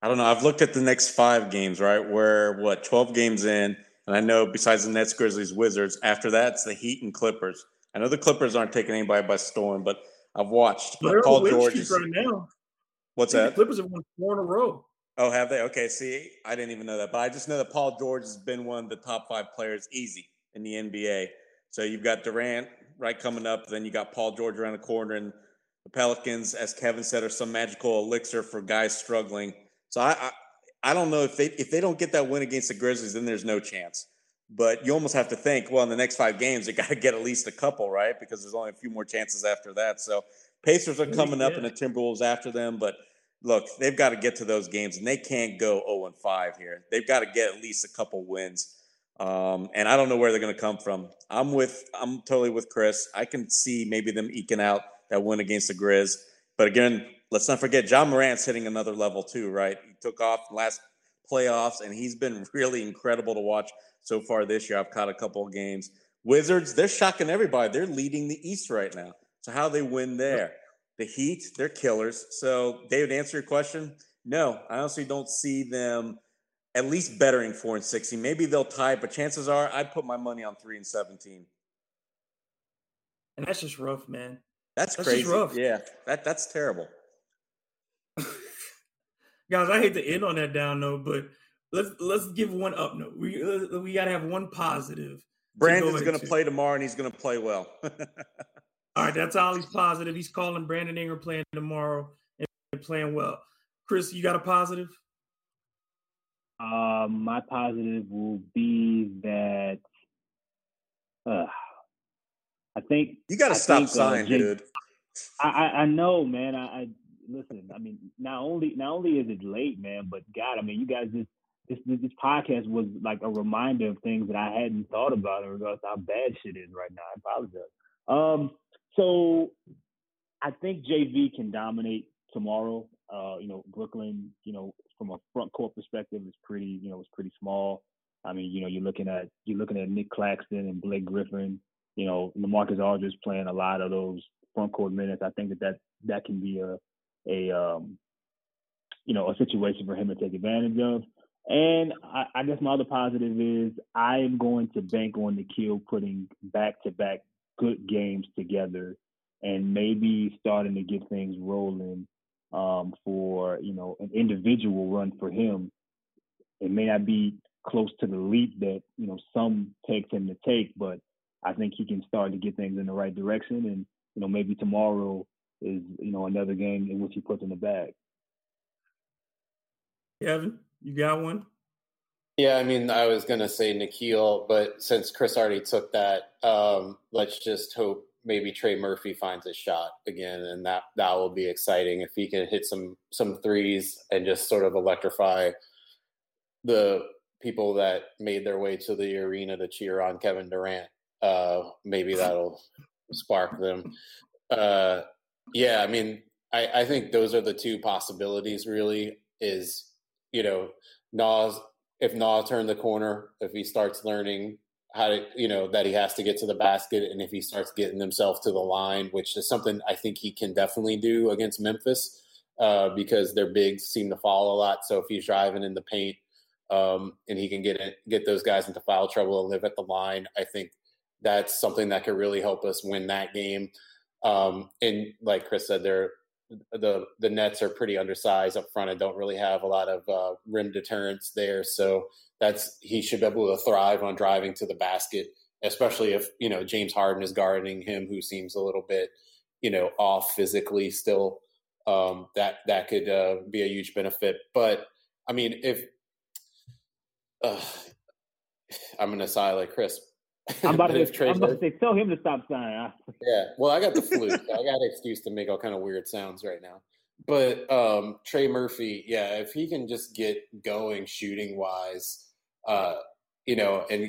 I don't know. I've looked at the next 5 games, right? We're, 12 games in, and I know besides the Nets, Grizzlies, Wizards, after that, it's the Heat and Clippers. I know the Clippers aren't taking anybody by storm, but I've watched. They're Paul George is right now. What's that? The Clippers have won 4 in a row. Oh, have they? Okay, see, I didn't even know that. But I just know that Paul George has been one of the top 5 players easy in the NBA. So you've got Durant, right, coming up. Then you got Paul George around the corner. And the Pelicans, as Kevin said, are some magical elixir for guys struggling. So I don't know if they don't get that win against the Grizzlies, then there's no chance. But you almost have to think, well, in the next 5 games, they got to get at least a couple, right? Because there's only a few more chances after that. So Pacers are coming up and the Timberwolves after them. But look, they've got to get to those games, and they can't go 0-5 here. They've got to get at least a couple wins. And I don't know where they're going to come from. I'm totally with Chris. I can see maybe them eking out that win against the Grizz. But again, let's not forget, Ja Morant's hitting another level too, right? He took off last playoffs, and he's been really incredible to watch so far this year. I've caught a couple of games. Wizards, they're shocking everybody. They're leading the East right now. So how they win there? The Heat, they're killers. So, David, answer your question. No, I honestly don't see them at least bettering 4-16. Maybe they'll tie, but chances are I'd put my money on 3-17. And that's just rough, man. That's crazy. Rough. Yeah, that's terrible. Guys, I hate to end on that down note, but let's give one up note. We got to have one positive. Brandon's going to play tomorrow, and he's going to play well. All right, that's Ollie's positive. He's calling Brandon Ingram playing tomorrow and playing well. Chris, you got a positive? My positive will be that I think you got to stop signing, dude. I know, man. I listen. I mean, not only is it late, man, but God, I mean, you guys just. This podcast was like a reminder of things that I hadn't thought about in regards to how bad shit is right now. I apologize. So I think JV can dominate tomorrow. Brooklyn, from a front court perspective, is pretty small. I mean, you're looking at Nick Claxton and Blake Griffin. LaMarcus Aldridge playing a lot of those front court minutes. I think that can be a situation for him to take advantage of. And I guess my other positive is I am going to bank on Nickeil putting back-to-back good games together and maybe starting to get things rolling for an individual run for him. It may not be close to the leap that, some takes him to take, but I think he can start to get things in the right direction. And, maybe tomorrow is, another game in which he puts in the bag. Kevin? You got one? Yeah, I mean, I was going to say Nickeil, but since Chris already took that, let's just hope maybe Trey Murphy finds a shot again, and that will be exciting if he can hit some threes and just sort of electrify the people that made their way to the arena to cheer on Kevin Durant. Maybe that'll spark them. I think those are the two possibilities, really, is if Nas turned the corner, if he starts learning how to, that he has to get to the basket, and if he starts getting himself to the line, which is something I think he can definitely do against Memphis because their bigs seem to foul a lot. So if he's driving in the paint and he can get those guys into foul trouble and live at the line, I think that's something that could really help us win that game. And like Chris said, the Nets are pretty undersized up front and don't really have a lot of rim deterrence there. So he should be able to thrive on driving to the basket, especially if, James Harden is guarding him, who seems a little bit, off physically still. That could be a huge benefit. But, I mean, if I'm going to sigh like Chris. I'm about to say, tell him to stop signing. Yeah, well, I got the flu. I got an excuse to make all kind of weird sounds right now. But Trey Murphy, yeah, if he can just get going shooting-wise, and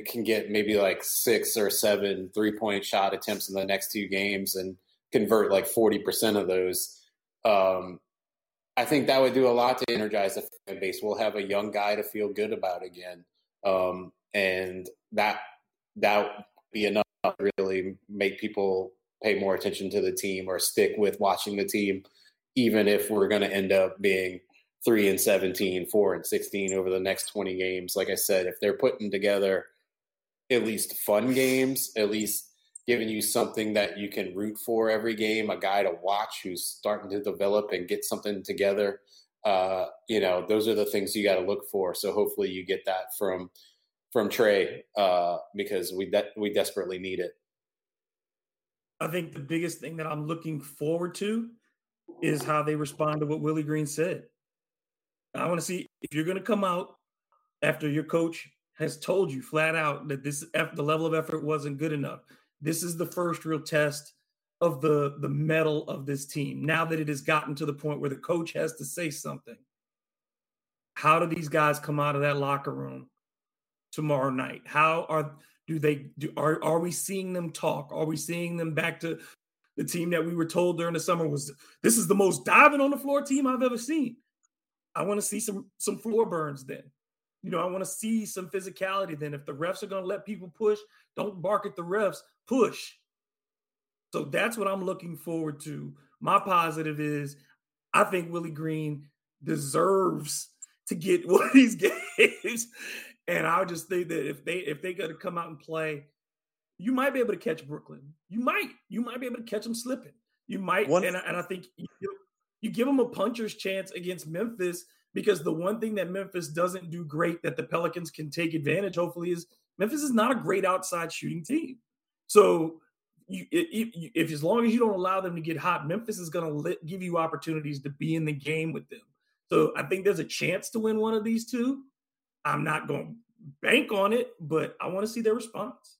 can get maybe like 6 or 7 3-point shot attempts in the next 2 games and convert like 40% of those, I think that would do a lot to energize the fan base. We'll have a young guy to feel good about again. And that would be enough to really make people pay more attention to the team or stick with watching the team, even if we're going to end up being 3-17, 4-16 over the next 20 games. Like I said, if they're putting together at least fun games, at least giving you something that you can root for every game, a guy to watch who's starting to develop and get something together, those are the things you got to look for. So hopefully you get that from Trey, because we desperately need it. I think the biggest thing that I'm looking forward to is how they respond to what Willie Green said. I want to see if you're going to come out after your coach has told you flat out that the level of effort wasn't good enough. This is the first real test of the mettle of this team. Now that it has gotten to the point where the coach has to say something, how do these guys come out of that locker room tomorrow night? Are we seeing them talk? Are we seeing them back to the team that we were told during the summer was, this is the most diving on the floor team I've ever seen? I want to see some floor burns then. I want to see some physicality then. If the refs are going to let people push, don't bark at the refs, push. So that's what I'm looking forward to. My positive is I think Willie Green deserves to get one of these games. And I just think that if they got to come out and play, you might be able to catch Brooklyn. You might be able to catch them slipping. You might, and I think you give them a puncher's chance against Memphis, because the one thing that Memphis doesn't do great that the Pelicans can take advantage, hopefully, is Memphis is not a great outside shooting team. So if as long as you don't allow them to get hot, Memphis is going to give you opportunities to be in the game with them. So I think there's a chance to win one of these two. I'm not going to bank on it, but I want to see their response.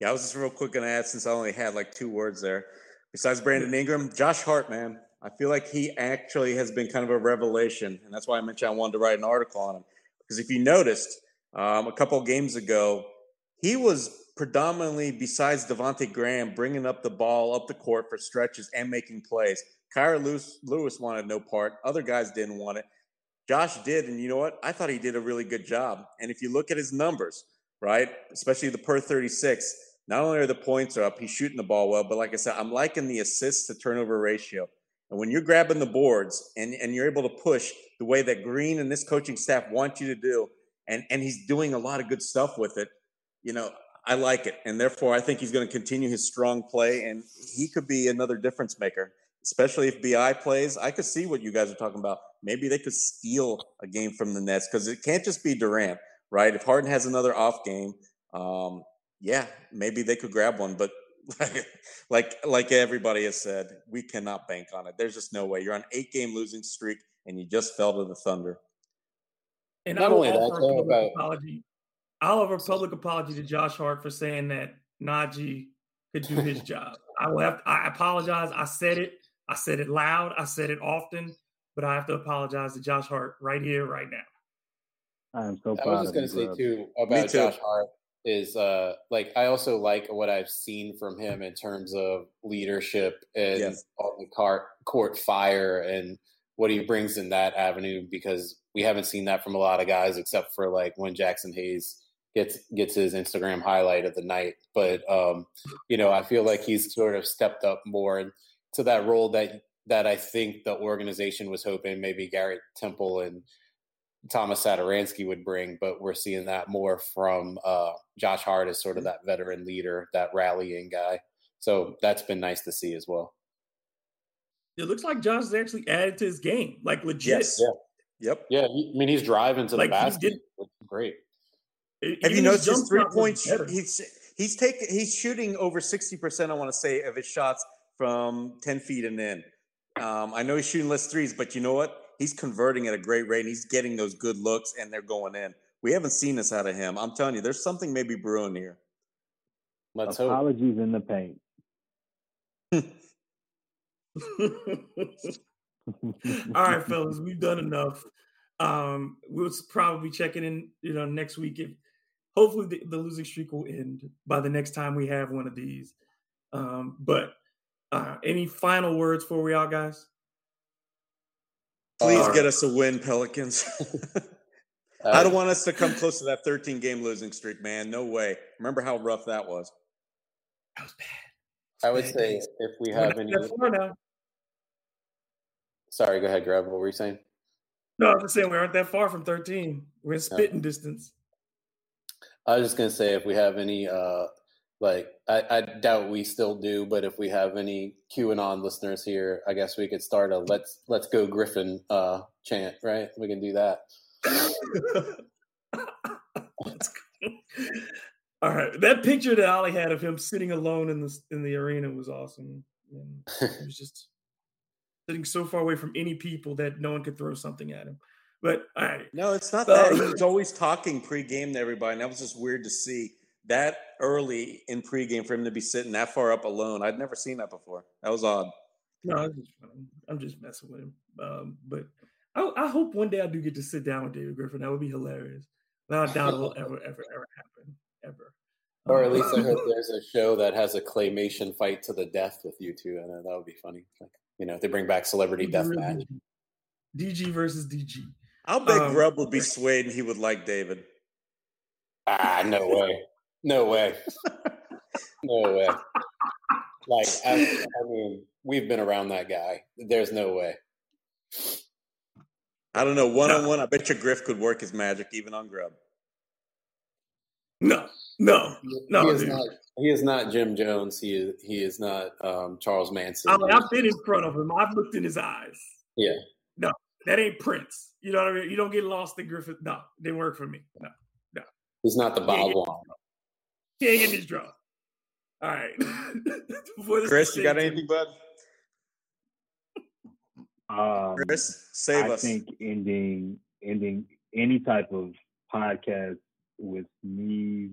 Yeah, I was just real quick going to add, since I only had like 2 words there, besides Brandon Ingram, Josh Hart, man. I feel like he actually has been kind of a revelation, and that's why I mentioned I wanted to write an article on him. Because if you noticed, a couple games ago, he was predominantly, besides Devontae Graham, bringing up the ball up the court for stretches and making plays. Kira Lewis wanted no part. Other guys didn't want it. Josh did, and you know what? I thought he did a really good job. And if you look at his numbers, right, especially the per 36, not only are the points up, he's shooting the ball well, but like I said, I'm liking the assist to turnover ratio. And when you're grabbing the boards and you're able to push the way that Green and this coaching staff want you to do, and he's doing a lot of good stuff with it, you know, I like it. And therefore, I think he's going to continue his strong play, and he could be another difference maker, especially if BI plays. I could see what you guys are talking about. Maybe they could steal a game from the Nets because it can't just be Durant, right? If Harden has another off game, yeah, maybe they could grab one, but like everybody has said, we cannot bank on it. There's just no way. You're on 8-game losing streak, and you just fell to the Thunder. And not only that, I'll offer a public apology to Josh Hart for saying that Naji could do his job. I apologize. I said it. I said it loud. I said it often, but I have to apologize to Josh Hart right here, right now. I am so proud. I was just going to say too about Josh Hart is like I also like what I've seen from him in terms of leadership and on the court fire and what he brings in that avenue, because we haven't seen that from a lot of guys except for like when Jackson Hayes gets his Instagram highlight of the night. But you know, I feel like he's sort of stepped up more to that role that I think the organization was hoping maybe Garrett Temple and Thomas Satoransky would bring, but we're seeing that more from Josh Hart as sort of that veteran leader, that rallying guy. So that's been nice to see as well. It looks like Josh has actually added to his game, like legit. Yes. Yeah. Yep. Yeah. I mean, he's driving to the basket. Great. Have you noticed his 3-point? He's shooting over 60%. I want to say of his shots from 10 feet and in. I know he's shooting less threes, but you know what? He's converting at a great rate, and he's getting those good looks, and they're going in. We haven't seen this out of him. I'm telling you, there's something maybe brewing here. Let's Apologies hope. In the paint. All right, fellas, we've done enough. We'll probably be checking in, you know, next week. Hopefully the losing streak will end by the next time we have one of these. But any final words before we out, guys? Please get us a win, Pelicans. I don't want us to come close to that 13-game losing streak, man. No way. Remember how rough that was. That was bad. I would say if we have any – Sorry, go ahead, Grub. What were you saying? No, I was saying we aren't that far from 13. We're in spitting distance. I was just going to say if we have any I doubt we still do, but if we have any QAnon listeners here, I guess we could start a let's go Griffin chant, right? We can do that. All right, that picture that Oleh had of him sitting alone in the arena was awesome. And he was just sitting so far away from any people that no one could throw something at him. But all right, no, it's not that he was always talking pregame to everybody, and that was just weird to see. That early in pregame for him to be sitting that far up alone. I'd never seen that before. That was odd. No, I'm just messing with him. But I hope one day I do get to sit down with David Griffin. That would be hilarious. But I doubt it will ever happen. Ever. Or at least I heard there's a show that has a claymation fight to the death with you two. I know that would be funny. Like, you know, if they bring back Celebrity Deathmatch. DG versus DG. I'll bet Grubb would be swayed and he would like David. No way. No way. Like, I mean, we've been around that guy. There's no way. I don't know. One-on-one, I bet you Griff could work his magic even on Grubb. No. He is not Jim Jones. He is not Charles Manson. I mean, I've been in front of him. I've looked in his eyes. Yeah. No, that ain't Prince. You know what I mean? You don't get lost in Griffith. No, it didn't work for me. No. He's not the Bob Long. Can't get this draw. All right. Chris, you got anything, bud? Chris, save us. I think ending any type of podcast with me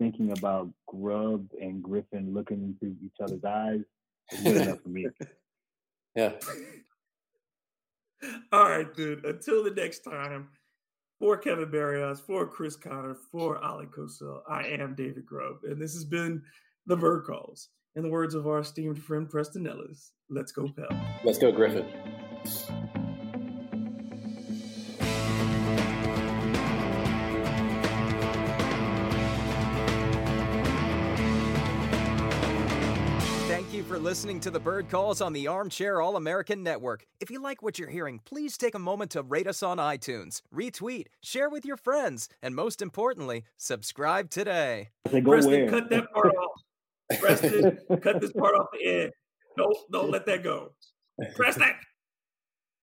thinking about Grubb and Griffin looking into each other's eyes It's good enough for me. Yeah. All right, dude. Until the next time, for Kevin Barrios, for Chris Connor, for Oleh Kosel, I am David Grubb, and this has been The Bird Calls. In the words of our esteemed friend Preston Ellis, let's go, Pel. Let's go, Griffin. For listening to The Bird Calls on the Armchair All-American Network. If you like what you're hearing, please take a moment to rate us on iTunes, retweet, share with your friends, and most importantly, subscribe today. Preston, cut that part off. Preston, cut this part off the end. Don't let that go. Press that.